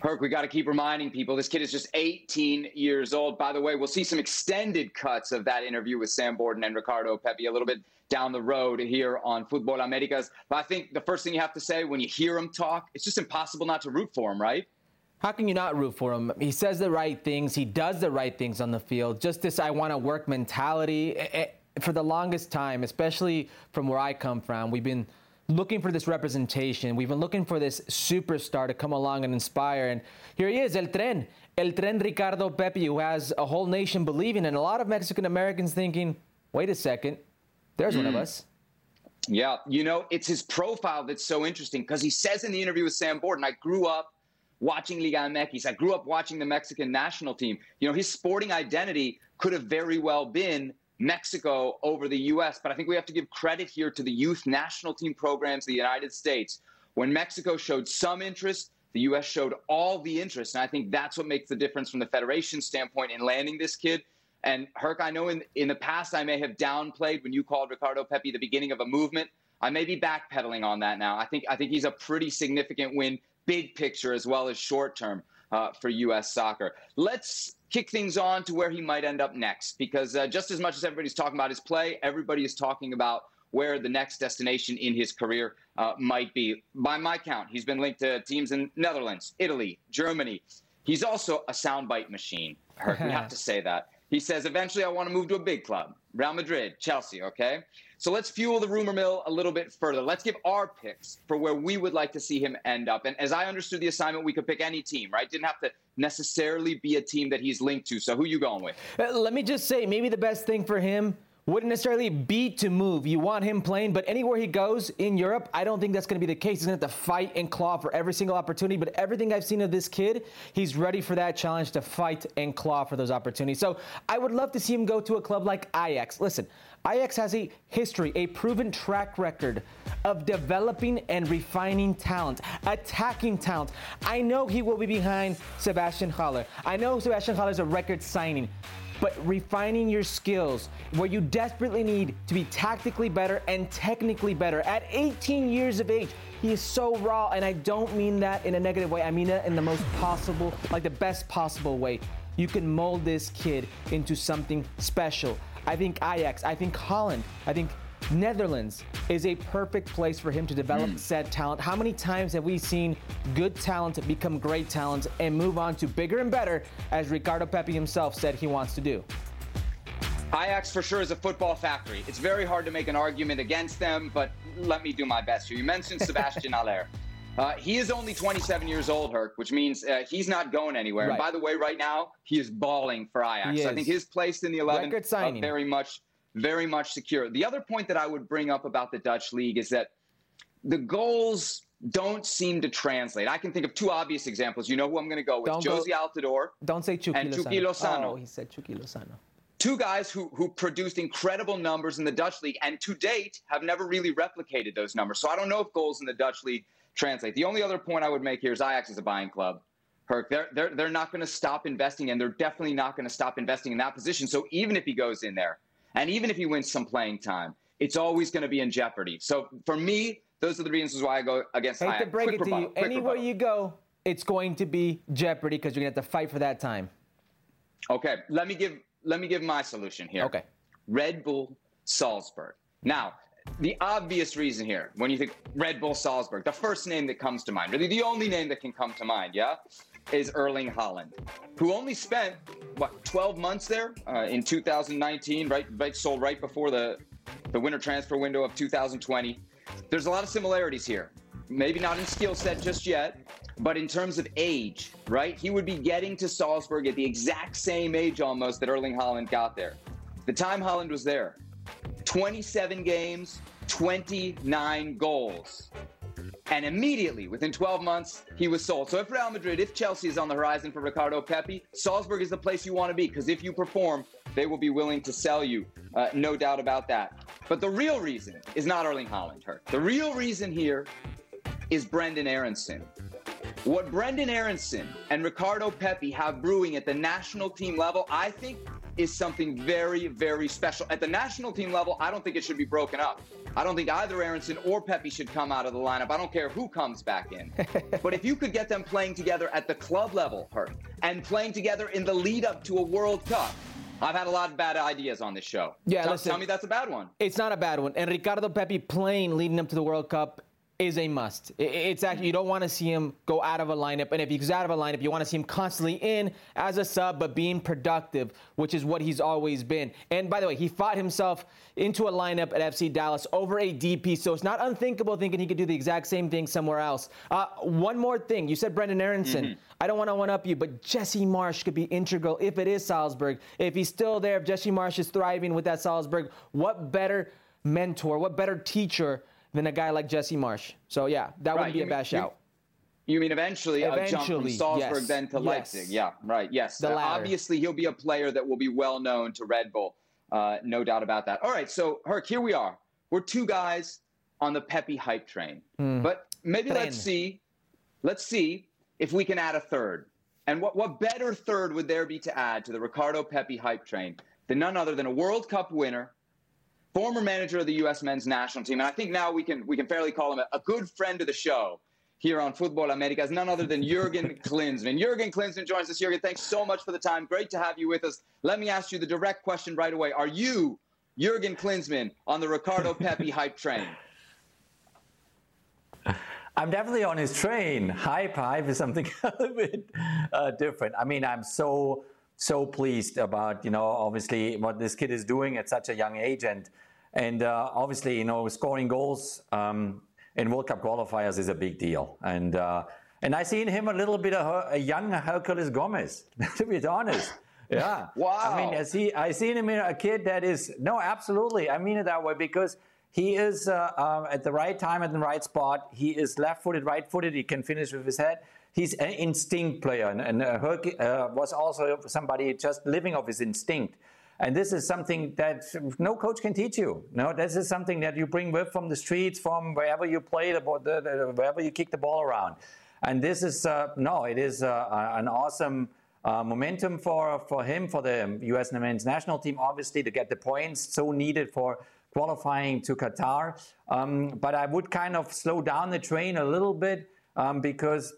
Herc, we got to keep reminding people, this kid is just 18 years old. By the way, we'll see some extended cuts of that interview with Sam Borden and Ricardo Pepi a little bit down the road here on Futbol Americas. But I think the first thing you have to say when you hear him talk, it's just impossible not to root for him, right? How can you not root for him? He says the right things. He does the right things on the field. Just this I want to work mentality. For the longest time, especially from where I come from, we've been looking for this representation. We've been looking for this superstar to come along and inspire. And here he is, El Tren Ricardo Pepi, who has a whole nation believing, and a lot of Mexican-Americans thinking, wait a second, there's one of us. Yeah, you know, it's his profile that's so interesting, because he says in the interview with Sam Borden, I grew up watching Liga MX. I grew up watching the Mexican national team. You know, his sporting identity could have very well been Mexico over the U.S., but I think we have to give credit here to the youth national team programs of the United States. When Mexico showed some interest, the U.S. showed all the interest, and I think that's what makes the difference from the federation standpoint in landing this kid. And, Herc, I know in the past I may have downplayed when you called Ricardo Pepi the beginning of a movement. I may be backpedaling on that now. I think he's a pretty significant win, big picture as well as short term for U.S. soccer. Let's kick things on to where he might end up next, because just as much as everybody's talking about his play, everybody is talking about where the next destination in his career might be. By my count, he's been linked to teams in Netherlands, Italy, Germany. He's also a soundbite machine, Herc. We have to say that. He says, eventually I want to move to a big club, Real Madrid, Chelsea, okay? So let's fuel the rumor mill a little bit further. Let's give our picks for where we would like to see him end up. And as I understood the assignment, we could pick any team, right? Didn't have to necessarily be a team that he's linked to. So who you going with? Let me just say, maybe the best thing for him wouldn't necessarily be to move. You want him playing, but anywhere he goes in Europe, I don't think that's going to be the case. He's going to have to fight and claw for every single opportunity, but everything I've seen of this kid, he's ready for that challenge to fight and claw for those opportunities. So I would love to see him go to a club like Ajax. Listen, Ajax has a history, a proven track record of developing and refining talent, attacking talent. I know he will be behind Sebastian Haller. I know Sebastian Haller is a record signing. But refining your skills, where you desperately need to be tactically better and technically better. At 18 years of age, he is so raw, and I don't mean that in a negative way. I mean that in the most possible, like the best possible way. You can mold this kid into something special. I think Ajax, I think Holland, I think Netherlands is a perfect place for him to develop said talent. How many times have we seen good talent become great talent and move on to bigger and better, as Ricardo Pepi himself said he wants to do? Ajax for sure is a football factory. It's very hard to make an argument against them, but let me do my best here. You mentioned Sebastian Haller. He is only 27 years old, Herc, which means he's not going anywhere. Right. And by the way, right now, he is balling for Ajax. So I think his place in the 11 is very much secure. The other point that I would bring up about the Dutch league is that the goals don't seem to translate. I can think of two obvious examples. You know who I'm going to go with. Jose Altidore. Don't say Chucky Lozano. Oh, he said Chucky Lozano. Two guys who produced incredible numbers in the Dutch league and to date have never really replicated those numbers. So I don't know if goals in the Dutch league translate. The only other point I would make here is Ajax is a buying club. Herc, they're not going to stop investing, and they're definitely not going to stop investing in that position. So even if he goes in there, and even if he wins some playing time, it's always going to be in jeopardy. So for me, those are the reasons why I go against Ajax. I hate to break it to you. Anywhere you go, it's going to be jeopardy because you're going to have to fight for that time. Okay, let me give my solution here. Okay, Red Bull Salzburg. Now, the obvious reason here, when you think Red Bull Salzburg, the first name that comes to mind, really the only name that can come to mind, yeah, is Erling Haaland, who only spent, 12 months there in 2019, right? Sold right before the winter transfer window of 2020. There's a lot of similarities here. Maybe not in skill set just yet, but in terms of age, right? He would be getting to Salzburg at the exact same age almost that Erling Haaland got there. The time Haaland was there, 27 games, 29 goals. And immediately, within 12 months, he was sold. So if Real Madrid, if Chelsea is on the horizon for Ricardo Pepi, Salzburg is the place you want to be, because if you perform, they will be willing to sell you. No doubt about that. But the real reason is not Erling Haaland, Herc. The real reason here is Brenden Aaronson. What Brenden Aaronson and Ricardo Pepi have brewing at the national team level, I think, is something very, very special. At the national team level, I don't think it should be broken up. I don't think either Aaronson or Pepi should come out of the lineup. I don't care who comes back in. But if you could get them playing together at the club level, Herc, and playing together in the lead up to a World Cup, I've had a lot of bad ideas on this show. Yeah, tell me that's a bad one. It's not a bad one. And Ricardo Pepi playing leading up to the World Cup is a must. It's actually, you don't want to see him go out of a lineup. And if he's out of a lineup, you want to see him constantly in as a sub, but being productive, which is what he's always been. And by the way, he fought himself into a lineup at FC Dallas over a DP. So it's not unthinkable thinking he could do the exact same thing somewhere else. One more thing. You said Brenden Aaronson. Mm-hmm. I don't want to one-up you, but Jesse Marsch could be integral if it is Salzburg. If he's still there, if Jesse Marsch is thriving with that Salzburg, what better mentor, what better teacher than a guy like Jesse Marsch. So, yeah, that would be a bad shout. You mean eventually jump from Salzburg then to Leipzig. Yeah, right, yes. Obviously, he'll be a player that will be well-known to Red Bull. No doubt about that. All right, so, Herc, here we are. We're two guys on the Pepi hype train. But maybe let's see if we can add a third. And what better third would there be to add to the Ricardo Pepi hype train than none other than a World Cup winner, former manager of the U.S. men's national team, and I think now we can fairly call him a good friend of the show here on Football America, is none other than Jürgen Klinsmann. Jürgen Klinsmann joins us. Jürgen, thanks so much for the time. Great to have you with us. Let me ask you the direct question right away. Are you, Jürgen Klinsmann, on the Ricardo Pepi hype train? I'm definitely on his train. Hype is something a little bit different. I mean, I'm so pleased about, obviously what this kid is doing at such a young age. And obviously, scoring goals in World Cup qualifiers is a big deal. And I see in him a little bit of a young Hercules Gomez, to be honest. Yeah. Wow. I mean, I see him in a kid that is, no, absolutely. I mean it that way because he is at the right time, at the right spot. He is left-footed, right-footed. He can finish with his head. He's an instinct player. And Herc was also somebody just living off his instinct. And this is something that no coach can teach you. No, this is something that you bring with from the streets, from wherever you play, wherever you kick the ball around. And this is, an awesome momentum for him, for the U.S. men's national team, obviously, to get the points so needed for qualifying to Qatar. But I would kind of slow down the train a little bit because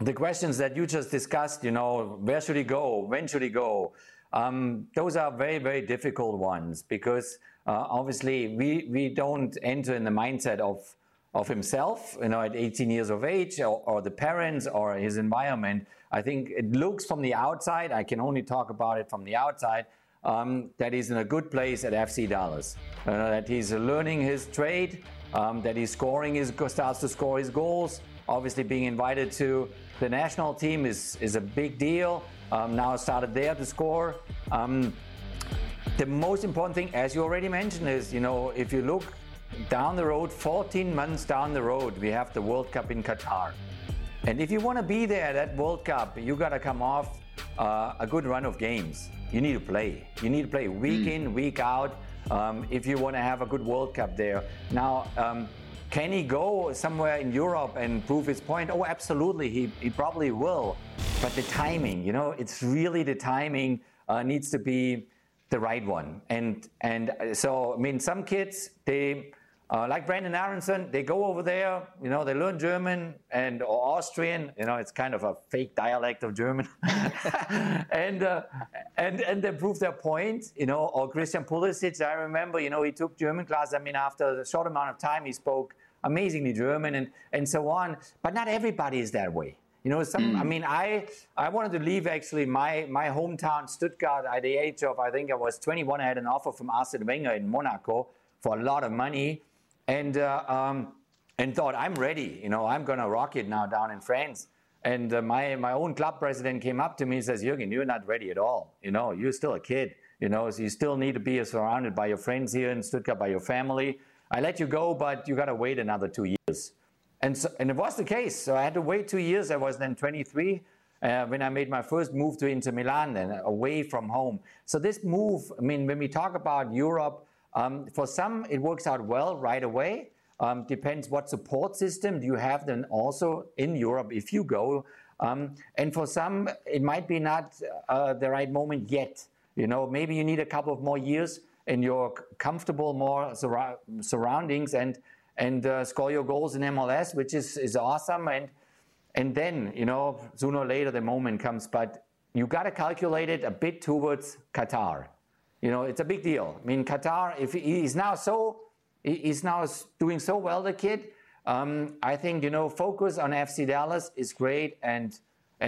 the questions that you just discussed, where should he go? When should he go? Those are very, very difficult ones because obviously we don't enter in the mindset of himself, at 18 years of age or the parents or his environment. I think it looks from the outside, I can only talk about it from the outside, that he's in a good place at FC Dallas, that he's learning his trade, that he's starts to score his goals. Obviously being invited to the national team is a big deal. Now started there to score. The most important thing, as you already mentioned, is, if you look down the road, 14 months down the road, we have the World Cup in Qatar. And if you want to be there at that World Cup, you got to come off a good run of games. You need to play. You need to play week in, week out, if you want to have a good World Cup there. Now, Can he go somewhere in Europe and prove his point? Oh, absolutely, he probably will. But the timing, you know, it's really the timing needs to be the right one. And so, I mean, some kids, they, like Brenden Aaronson, they go over there, you know, they learn German and or Austrian, you know, it's kind of a fake dialect of German. and they prove their point, you know, or Christian Pulisic, I remember, you know, he took German class. I mean, after a short amount of time, he spoke amazingly German and so on. But not everybody is that way. You know, I mean, I wanted to leave, actually, my hometown, Stuttgart, at the age of, I think I was 21. I had an offer from Arsene Wenger in Monaco for a lot of money and thought, I'm ready. You know, I'm going to rock it now down in France. And my own club president came up to me and says, Jürgen, you're not ready at all. You know, you're still a kid. You know, so you still need to be surrounded by your friends here in Stuttgart, by your family. I let you go, but you got to wait another 2 years. And it was the case. So I had to wait 2 years. I was then 23 when I made my first move to Inter Milan, then away from home. So this move, I mean, when we talk about Europe, for some it works out well right away. Depends what support system do you have then also in Europe if you go. And for some it might be not the right moment yet. You know, maybe you need a couple of more years in your comfortable more surroundings and score your goals in MLS, which is awesome. And then, you know, sooner or later the moment comes. But you got to calculate it a bit towards Qatar. You know, it's a big deal. I mean, Qatar, if he's now doing so well, the kid, I think, you know, focus on FC Dallas is great. And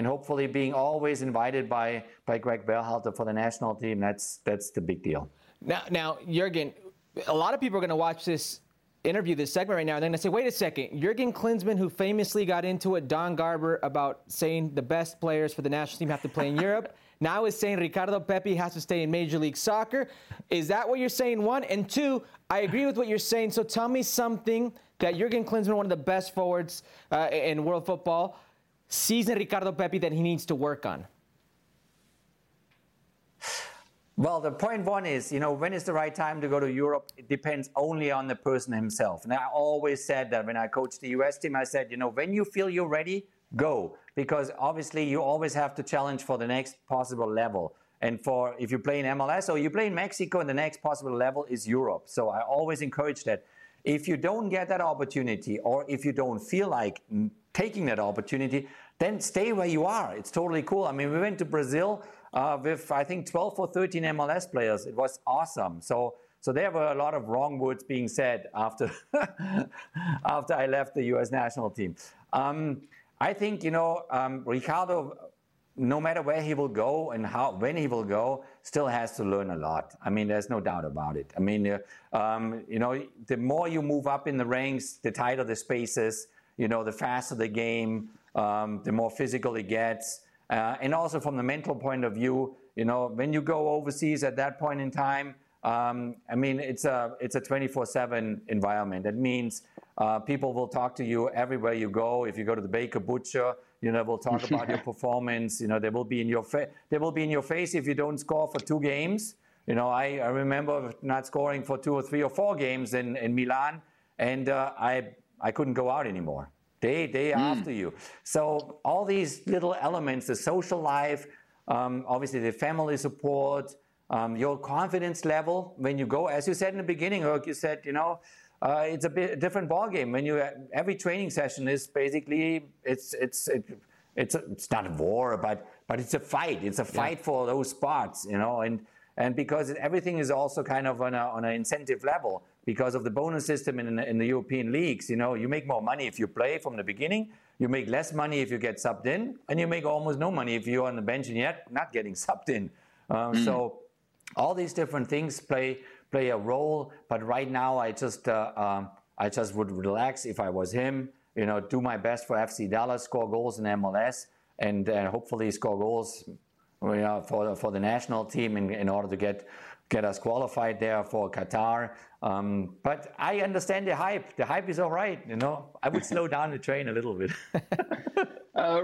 hopefully being always invited by Greg Berhalter for the national team, that's the big deal. Now, Jürgen, a lot of people are going to watch this interview, this segment right now, and they're going to say, wait a second, Jürgen Klinsmann, who famously got into it, Don Garber, about saying the best players for the national team have to play in Europe, now is saying Ricardo Pepi has to stay in Major League Soccer. Is that what you're saying, one? And two, I agree with what you're saying, so tell me something that Jürgen Klinsmann, one of the best forwards in world football, sees in Ricardo Pepi that he needs to work on. Well, the point one is, you know, when is the right time to go to Europe? It depends only on the person himself. And I always said that when I coached the U.S. team, I said, you know, when you feel you're ready, go. Because obviously you always have to challenge for the next possible level. And for if you play in MLS or you play in Mexico, and the next possible level is Europe. So I always encourage that. If you don't get that opportunity or if you don't feel like taking that opportunity, then stay where you are. It's totally cool. I mean, we went to Brazil with, I think, 12 or 13 MLS players. It was awesome. So there were a lot of wrong words being said after I left the U.S. national team. I think, you know, Ricardo, no matter where he will go and when he will go, still has to learn a lot. I mean, there's no doubt about it. I mean, you know, the more you move up in the ranks, the tighter the spaces, you know, the faster the game, the more physical it gets. And also from the mental point of view, you know, when you go overseas at that point in time, I mean, it's a 24/7 environment. That means people will talk to you everywhere you go. If you go to the baker, butcher, you know, will talk about your performance. You know, they will be in your face if you don't score for 2 games. You know, I remember not scoring for 2 or 3 or 4 games in Milan, and I couldn't go out anymore. Day after you. So all these little elements, the social life, obviously the family support, your confidence level when you go, as you said in the beginning, Herc, you said, you know, it's a bit different ballgame. When you every training session is basically it's not a war, but it's a fight. It's a fight for those spots, you know, and because everything is also kind of on an incentive level. Because of the bonus system in the European leagues, you know, you make more money if you play from the beginning, you make less money if you get subbed in, and you make almost no money if you're on the bench and yet not getting subbed in. So all these different things play a role. But right now, I just would relax if I was him. You know, do my best for FC Dallas, score goals in MLS, and hopefully score goals, you know, for the national team in order to get us qualified there for Qatar. But I understand the hype. The hype is all right, you know. I would slow down the train a little bit.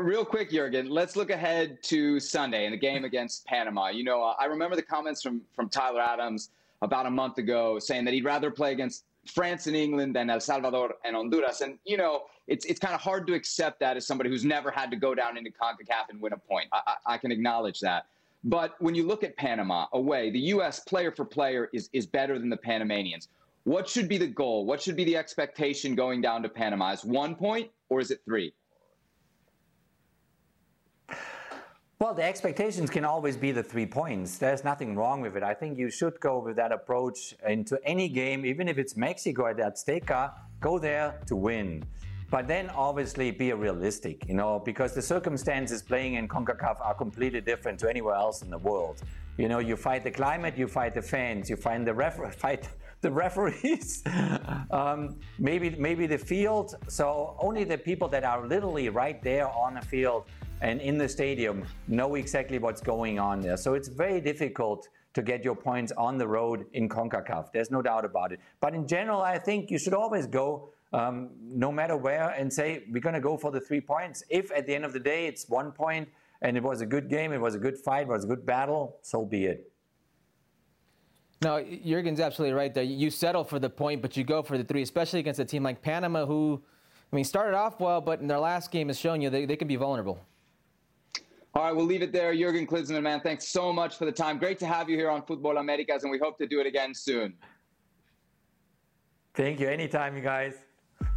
Real quick, Jürgen, let's look ahead to Sunday and the game against Panama. You know, I remember the comments from Tyler Adams about a month ago saying that he'd rather play against France and England and El Salvador and Honduras. And, you know, it's kind of hard to accept that as somebody who's never had to go down into CONCACAF and win a point. I can acknowledge that. But when you look at Panama away, the U.S. player for player is better than the Panamanians. What should be the goal? What should be the expectation going down to Panama? Is 1 point or is it 3? Well, the expectations can always be the 3 points. There's nothing wrong with it. I think you should go with that approach into any game, even if it's Mexico at Azteca, go there to win. But then obviously be realistic, you know, because the circumstances playing in CONCACAF are completely different to anywhere else in the world. You know, you fight the climate, you fight the fans, you fight the referees, maybe the field. So only the people that are literally right there on the field and in the stadium know exactly what's going on there. So it's very difficult to get your points on the road in CONCACAF. There's no doubt about it. But in general, I think you should always go no matter where and say, we're going to go for the 3 points. If at the end of the day, it's 1 point and it was a good game, it was a good fight, it was a good battle, so be it. No, Jürgen's absolutely right there. You settle for the point, but you go for the 3, especially against a team like Panama who, I mean, started off well, but in their last game has shown you they can be vulnerable. All right, we'll leave it there. Jürgen Klinsmann, man, thanks so much for the time. Great to have you here on Futbol Americas, and we hope to do it again soon. Thank you. Anytime, you guys.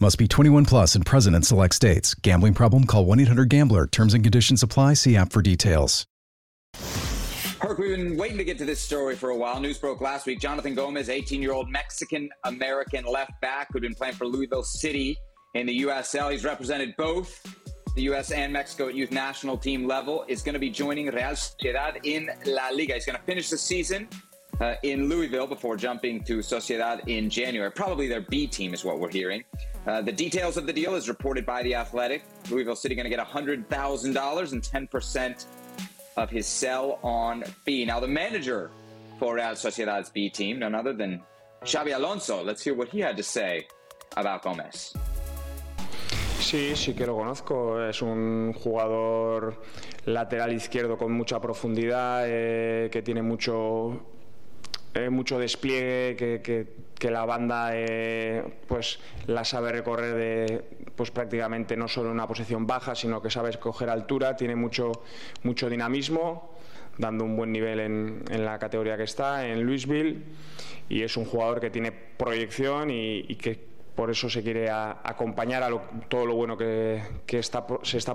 Must be 21 plus and present in select states. Gambling problem? Call 1-800-GAMBLER. Terms and conditions apply. See app for details. Herc, we've been waiting to get to this story for a while. News broke last week. Jonathan Gomez, 18-year-old Mexican-American left back who'd been playing for Louisville City in the USL. He's represented both the U.S. and Mexico at youth national team level. Is going to be joining Real Sociedad in La Liga. He's going to finish the season in Louisville before jumping to Sociedad in January. Probably their B team is what we're hearing. The details of the deal is reported by The Athletic. Louisville City going to get $100,000 and 10% of his sell-on fee. Now, the manager for Real Sociedad's B team, none other than Xabi Alonso. Let's hear what he had to say about Gomez. Sí que lo conozco. Es un jugador lateral izquierdo con mucha profundidad, que tiene mucho despliegue, que la banda pues la sabe recorrer de pues prácticamente no solo en una posición baja, sino que sabe escoger altura, tiene mucho dinamismo, dando un buen nivel en la categoría que está, en Louisville, y es un jugador que tiene proyección y que por eso se quiere acompañar a todo lo bueno se está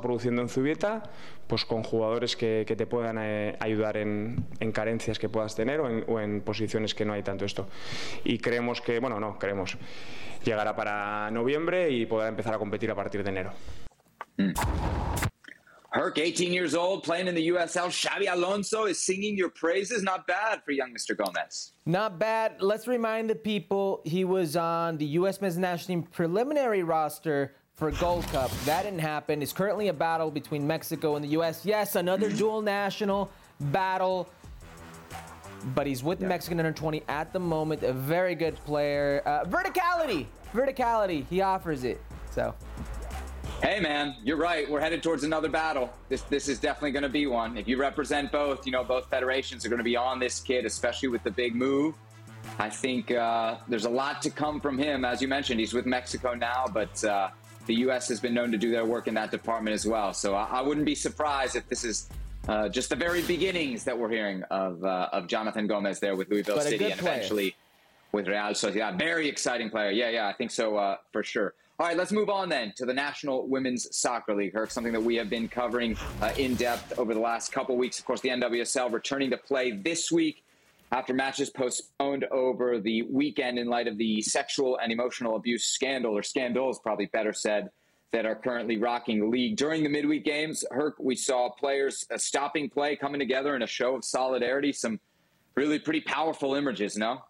produciendo en Zubieta, pues con jugadores que te puedan ayudar en carencias que puedas tener o en posiciones que no hay tanto esto. Y creemos que, bueno, no, creemos, llegará para noviembre y podrá empezar a competir a partir de enero. Herc, 18 years old, playing in the USL. Xabi Alonso is singing your praises. Not bad for young Mr. Gomez. Not bad. Let's remind the people he was on the U.S. men's national team preliminary roster for Gold Cup. That didn't happen. It's currently a battle between Mexico and the U.S. Yes, another dual national battle. But he's with the Mexican under-20 at the moment. A very good player. Verticality. He offers it. So... Hey, man, you're right. We're headed towards another battle. This is definitely going to be one. If you represent both, you know, both federations are going to be on this kid, especially with the big move. I think there's a lot to come from him. As you mentioned, he's with Mexico now, but the U.S. has been known to do their work in that department as well. So I wouldn't be surprised if this is just the very beginnings that we're hearing of Jonathan Gomez there with Louisville City and eventually with Real Sociedad. Very exciting player. Yeah, I think so for sure. All right, let's move on then to the National Women's Soccer League, Herc, something that we have been covering in depth over the last couple weeks. Of course, the NWSL returning to play this week after matches postponed over the weekend in light of the sexual and emotional abuse scandal, or scandals, probably better said, that are currently rocking the league. During the midweek games, Herc, we saw players stopping play, coming together in a show of solidarity. Some really pretty powerful images, no?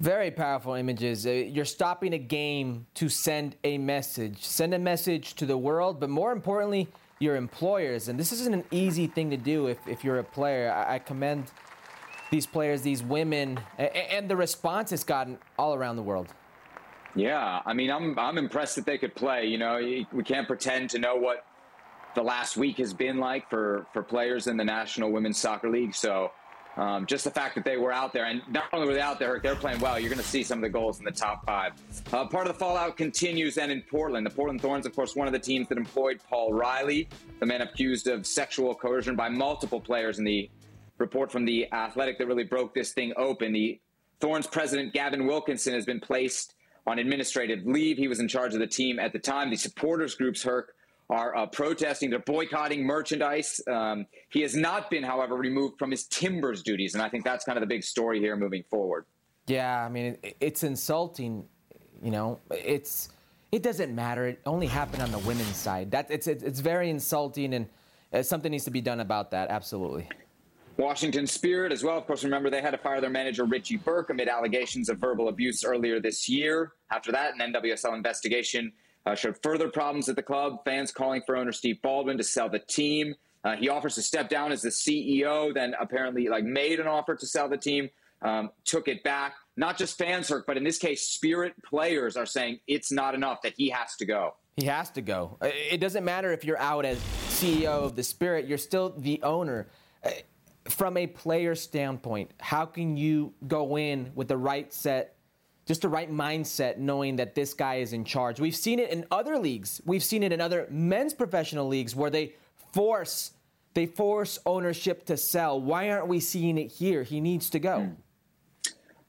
Very powerful images. You're stopping a game to send a message. Send a message to the world, but more importantly, your employers. And this isn't an easy thing to do if you're a player. I commend these players, these women, and the response it's gotten all around the world. Yeah, I mean, I'm impressed that they could play. You know, we can't pretend to know what the last week has been like for players in the National Women's Soccer League. So just the fact that they were out there, and not only were they out there, they're playing well. You're going to see some of the goals in the top five. Part of the fallout continues, and in Portland. The Portland Thorns, of course, one of the teams that employed Paul Riley, the man accused of sexual coercion by multiple players in the report from The Athletic that really broke this thing open. The Thorns president, Gavin Wilkinson, has been placed on administrative leave. He was in charge of the team at the time. The supporters groups, Herc, are protesting. They're boycotting merchandise. He has not been, however, removed from his Timbers duties, and I think that's kind of the big story here moving forward. Yeah, I mean, it's insulting. You know, it doesn't matter. It only happened on the women's side. That it's very insulting, and something needs to be done about that. Absolutely. Washington Spirit as well. Of course, remember, they had to fire their manager, Richie Burke, amid allegations of verbal abuse earlier this year. After that, an NWSL investigation showed further problems at the club, fans calling for owner Steve Baldwin to sell the team. He offers to step down as the CEO, then apparently made an offer to sell the team, took it back. Not just fans, but in this case, Spirit players are saying it's not enough, that he has to go. He has to go. It doesn't matter if you're out as CEO of the Spirit. You're still the owner. From a player standpoint, how can you go in with the right set, just the right mindset, knowing that this guy is in charge? We've seen it in other leagues. We've seen it in other men's professional leagues where they force ownership to sell. Why aren't we seeing it here? He needs to go.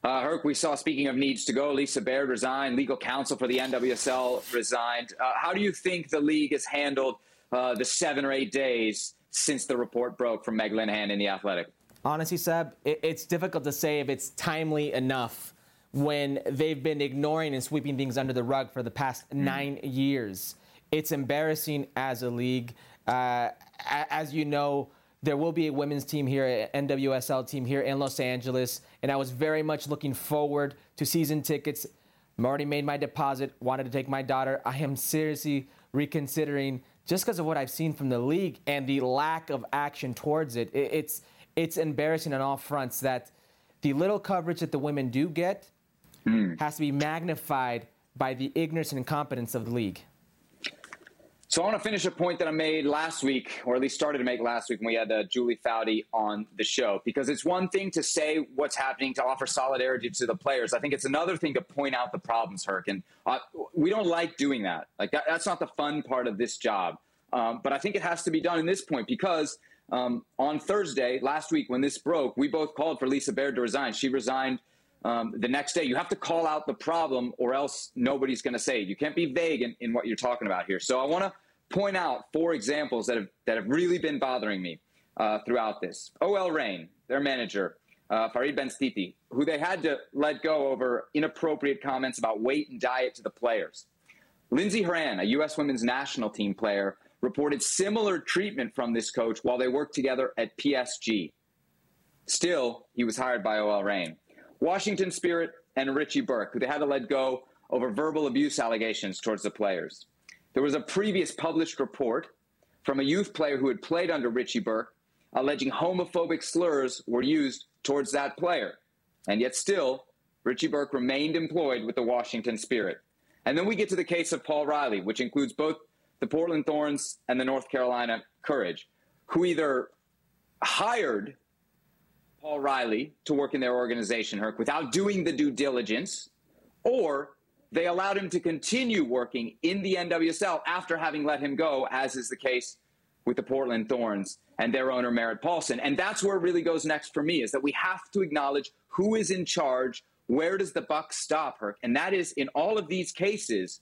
Herc, we saw, speaking of needs to go, Lisa Baird resigned. Legal counsel for the NWSL resigned. How do you think the league has handled the 7 or 8 days since the report broke from Meg Linehan in The Athletic? Honestly, Seb, it's difficult to say if it's timely enough when they've been ignoring and sweeping things under the rug for the past 9 years. It's embarrassing as a league. As you know, there will be a women's team here, an NWSL team here in Los Angeles, and I was very much looking forward to season tickets. I already made my deposit, wanted to take my daughter. I am seriously reconsidering, just because of what I've seen from the league and the lack of action towards it. It's embarrassing on all fronts that the little coverage that the women do get has to be magnified by the ignorance and incompetence of the league. So I want to finish a point that I made last week, or at least started to make last week when we had Julie Foudy on the show, because it's one thing to say what's happening, to offer solidarity to the players. I think it's another thing to point out the problems, Herc, and we don't like doing that. That's not the fun part of this job. But I think it has to be done in this point, because on Thursday, last week, when this broke, we both called for Lisa Baird to resign. She resigned the next day. You have to call out the problem, or else nobody's going to say it. You can't be vague in what you're talking about here. So I want to point out 4 examples that have really been bothering me throughout this. OL Reign, their manager, Farid Benstiti, who they had to let go over inappropriate comments about weight and diet to the players. Lindsey Horan, a U.S. women's national team player, reported similar treatment from this coach while they worked together at PSG. Still, he was hired by OL Reign. Washington Spirit and Richie Burke, who they had to let go over verbal abuse allegations towards the players. There was a previous published report from a youth player who had played under Richie Burke alleging homophobic slurs were used towards that player. And yet still, Richie Burke remained employed with the Washington Spirit. And then we get to the case of Paul Riley, which includes both the Portland Thorns and the North Carolina Courage, who either hired Paul Riley to work in their organization, Herc, without doing the due diligence, or they allowed him to continue working in the NWSL after having let him go, as is the case with the Portland Thorns and their owner, Merritt Paulson. And that's where it really goes next for me, is that we have to acknowledge who is in charge, where does the buck stop, Herc? And that is, in all of these cases,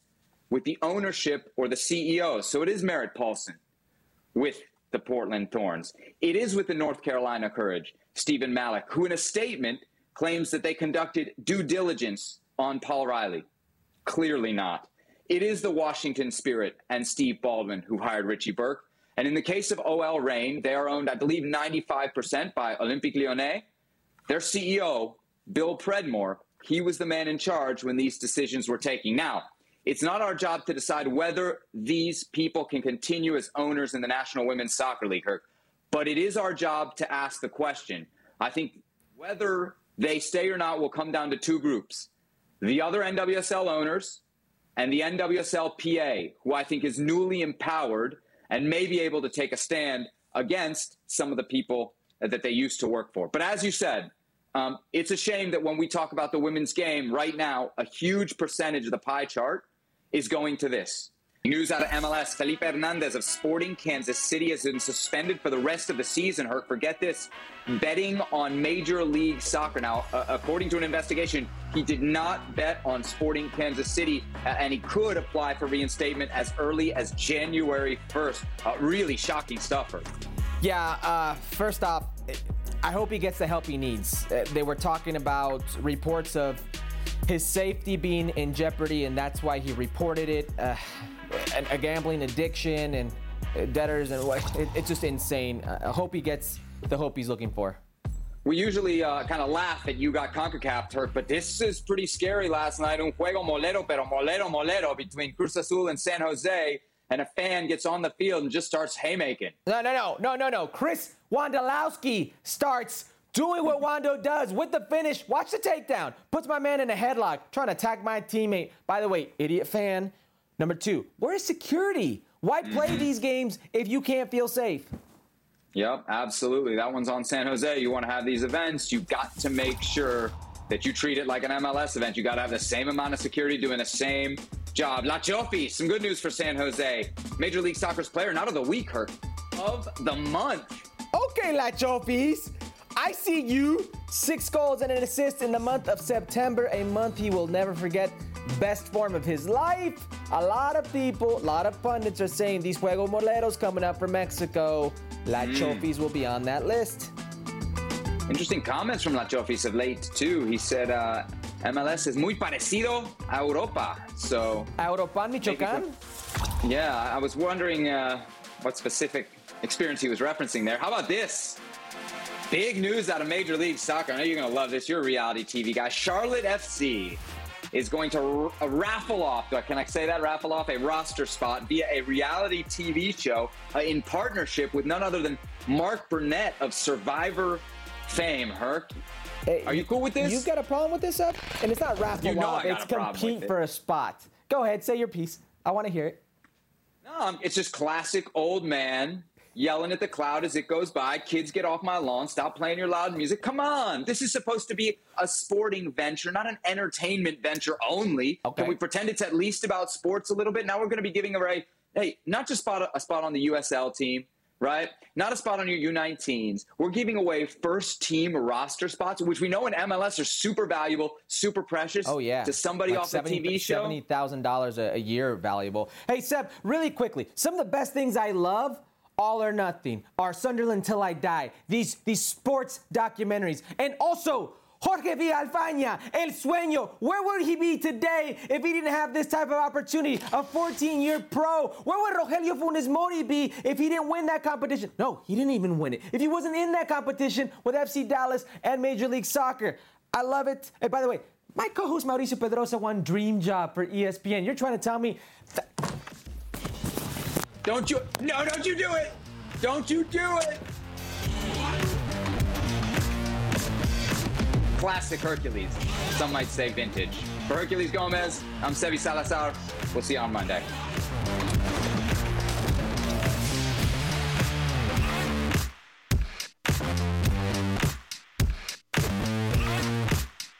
with the ownership or the CEO. So it is Merritt Paulson with the Portland Thorns. It is with the North Carolina Courage, Stephen Malik, who in a statement claims that they conducted due diligence on Paul Riley. Clearly not. It is the Washington Spirit and Steve Baldwin who hired Richie Burke. And in the case of OL Reign, they are owned, I believe, 95% by Olympique Lyonnais. Their CEO, Bill Predmore, He was the man in charge when these decisions were taken. Now, it's not our job to decide whether these people can continue as owners in the National Women's Soccer League, Herc, but it is our job to ask the question. I think whether they stay or not will come down to two groups, the other NWSL owners and the NWSL PA, who I think is newly empowered and may be able to take a stand against some of the people that they used to work for. But as you said, it's a shame that when we talk about the women's game right now, a huge percentage of the pie chart is going to this. News out of MLS, Felipe Hernandez of Sporting Kansas City has been suspended for the rest of the season. Herc, forget this, betting on Major League Soccer. Now, according to an investigation, he did not bet on Sporting Kansas City, and he could apply for reinstatement as early as January 1st. Really shocking stuff, Herc. Yeah, first off, I hope he gets the help he needs. They were talking about reports of his safety being in jeopardy, and that's why he reported it. A gambling addiction and debtors, and it's just insane. I hope he gets the help he's looking for. We usually kind of laugh that you got CONCACAF, Turk, but this is pretty scary. Last night, un juego molero, pero molero between Cruz Azul and San Jose, and a fan gets on the field and just starts haymaking. No. Chris Wondolowski starts doing what Wando does with the finish. Watch the takedown. Puts my man in a headlock, trying to attack my teammate. By the way, idiot fan. Number two, where is security? Why play these games if you can't feel safe? Yep, absolutely. That one's on San Jose. You want to have these events, you've got to make sure that you treat it like an MLS event. You got to have the same amount of security doing the same job. La Chofis, some good news for San Jose. Major League Soccer's player, not of the week, Herc, of the month. Okay, La Chofis. I see you. 6 goals and an assist in the month of September, a month he will never forget. Best form of his life. A lot of people, a lot of pundits are saying these Juego Moleros coming up from Mexico. La Chofis will be on that list. Interesting comments from La Chofis of late, too. He said MLS is muy parecido a Europa. So, Europa, Michoacán? Yeah, I was wondering what specific experience he was referencing there. How about this? Big news out of Major League Soccer. I know you're going to love this. You're a reality TV guy. Charlotte FC is going to raffle off, can I say that? Raffle off a roster spot via a reality TV show in partnership with none other than Mark Burnett of Survivor fame, Herc. Hey, are you cool with this? You've got a problem with this, Ed? And it's not raffle off, it's compete for a spot. Go ahead, say your piece. I want to hear it. No, it's just classic old man yelling at the cloud as it goes by. Kids, get off my lawn. Stop playing your loud music. Come on. This is supposed to be a sporting venture, not an entertainment venture only. Okay. Can we pretend it's at least about sports a little bit? Now we're going to be giving away, hey, not just a spot on the USL team, right? Not a spot on your U19s. We're giving away first-team roster spots, which we know in MLS are super valuable, super precious. Oh, yeah. To somebody like off the TV show. $70,000 a year valuable. Hey, Seb, really quickly, some of the best things I love, All or Nothing, Our Sunderland Till I Die, these sports documentaries. And also, Jorge Villalfaña, El Sueño. Where would he be today if he didn't have this type of opportunity? A 14-year pro. Where would Rogelio Funes Mori be if he didn't win that competition? No, he didn't even win it. If he wasn't in that competition with FC Dallas and Major League Soccer. I love it. And by the way, my co-host Mauricio Pedroza won Dream Job for ESPN. You're trying to tell me... Don't you do it. Don't you do it. Classic Hercules. Some might say vintage. For Hercules Gomez, I'm Sebi Salazar. We'll see you on Monday.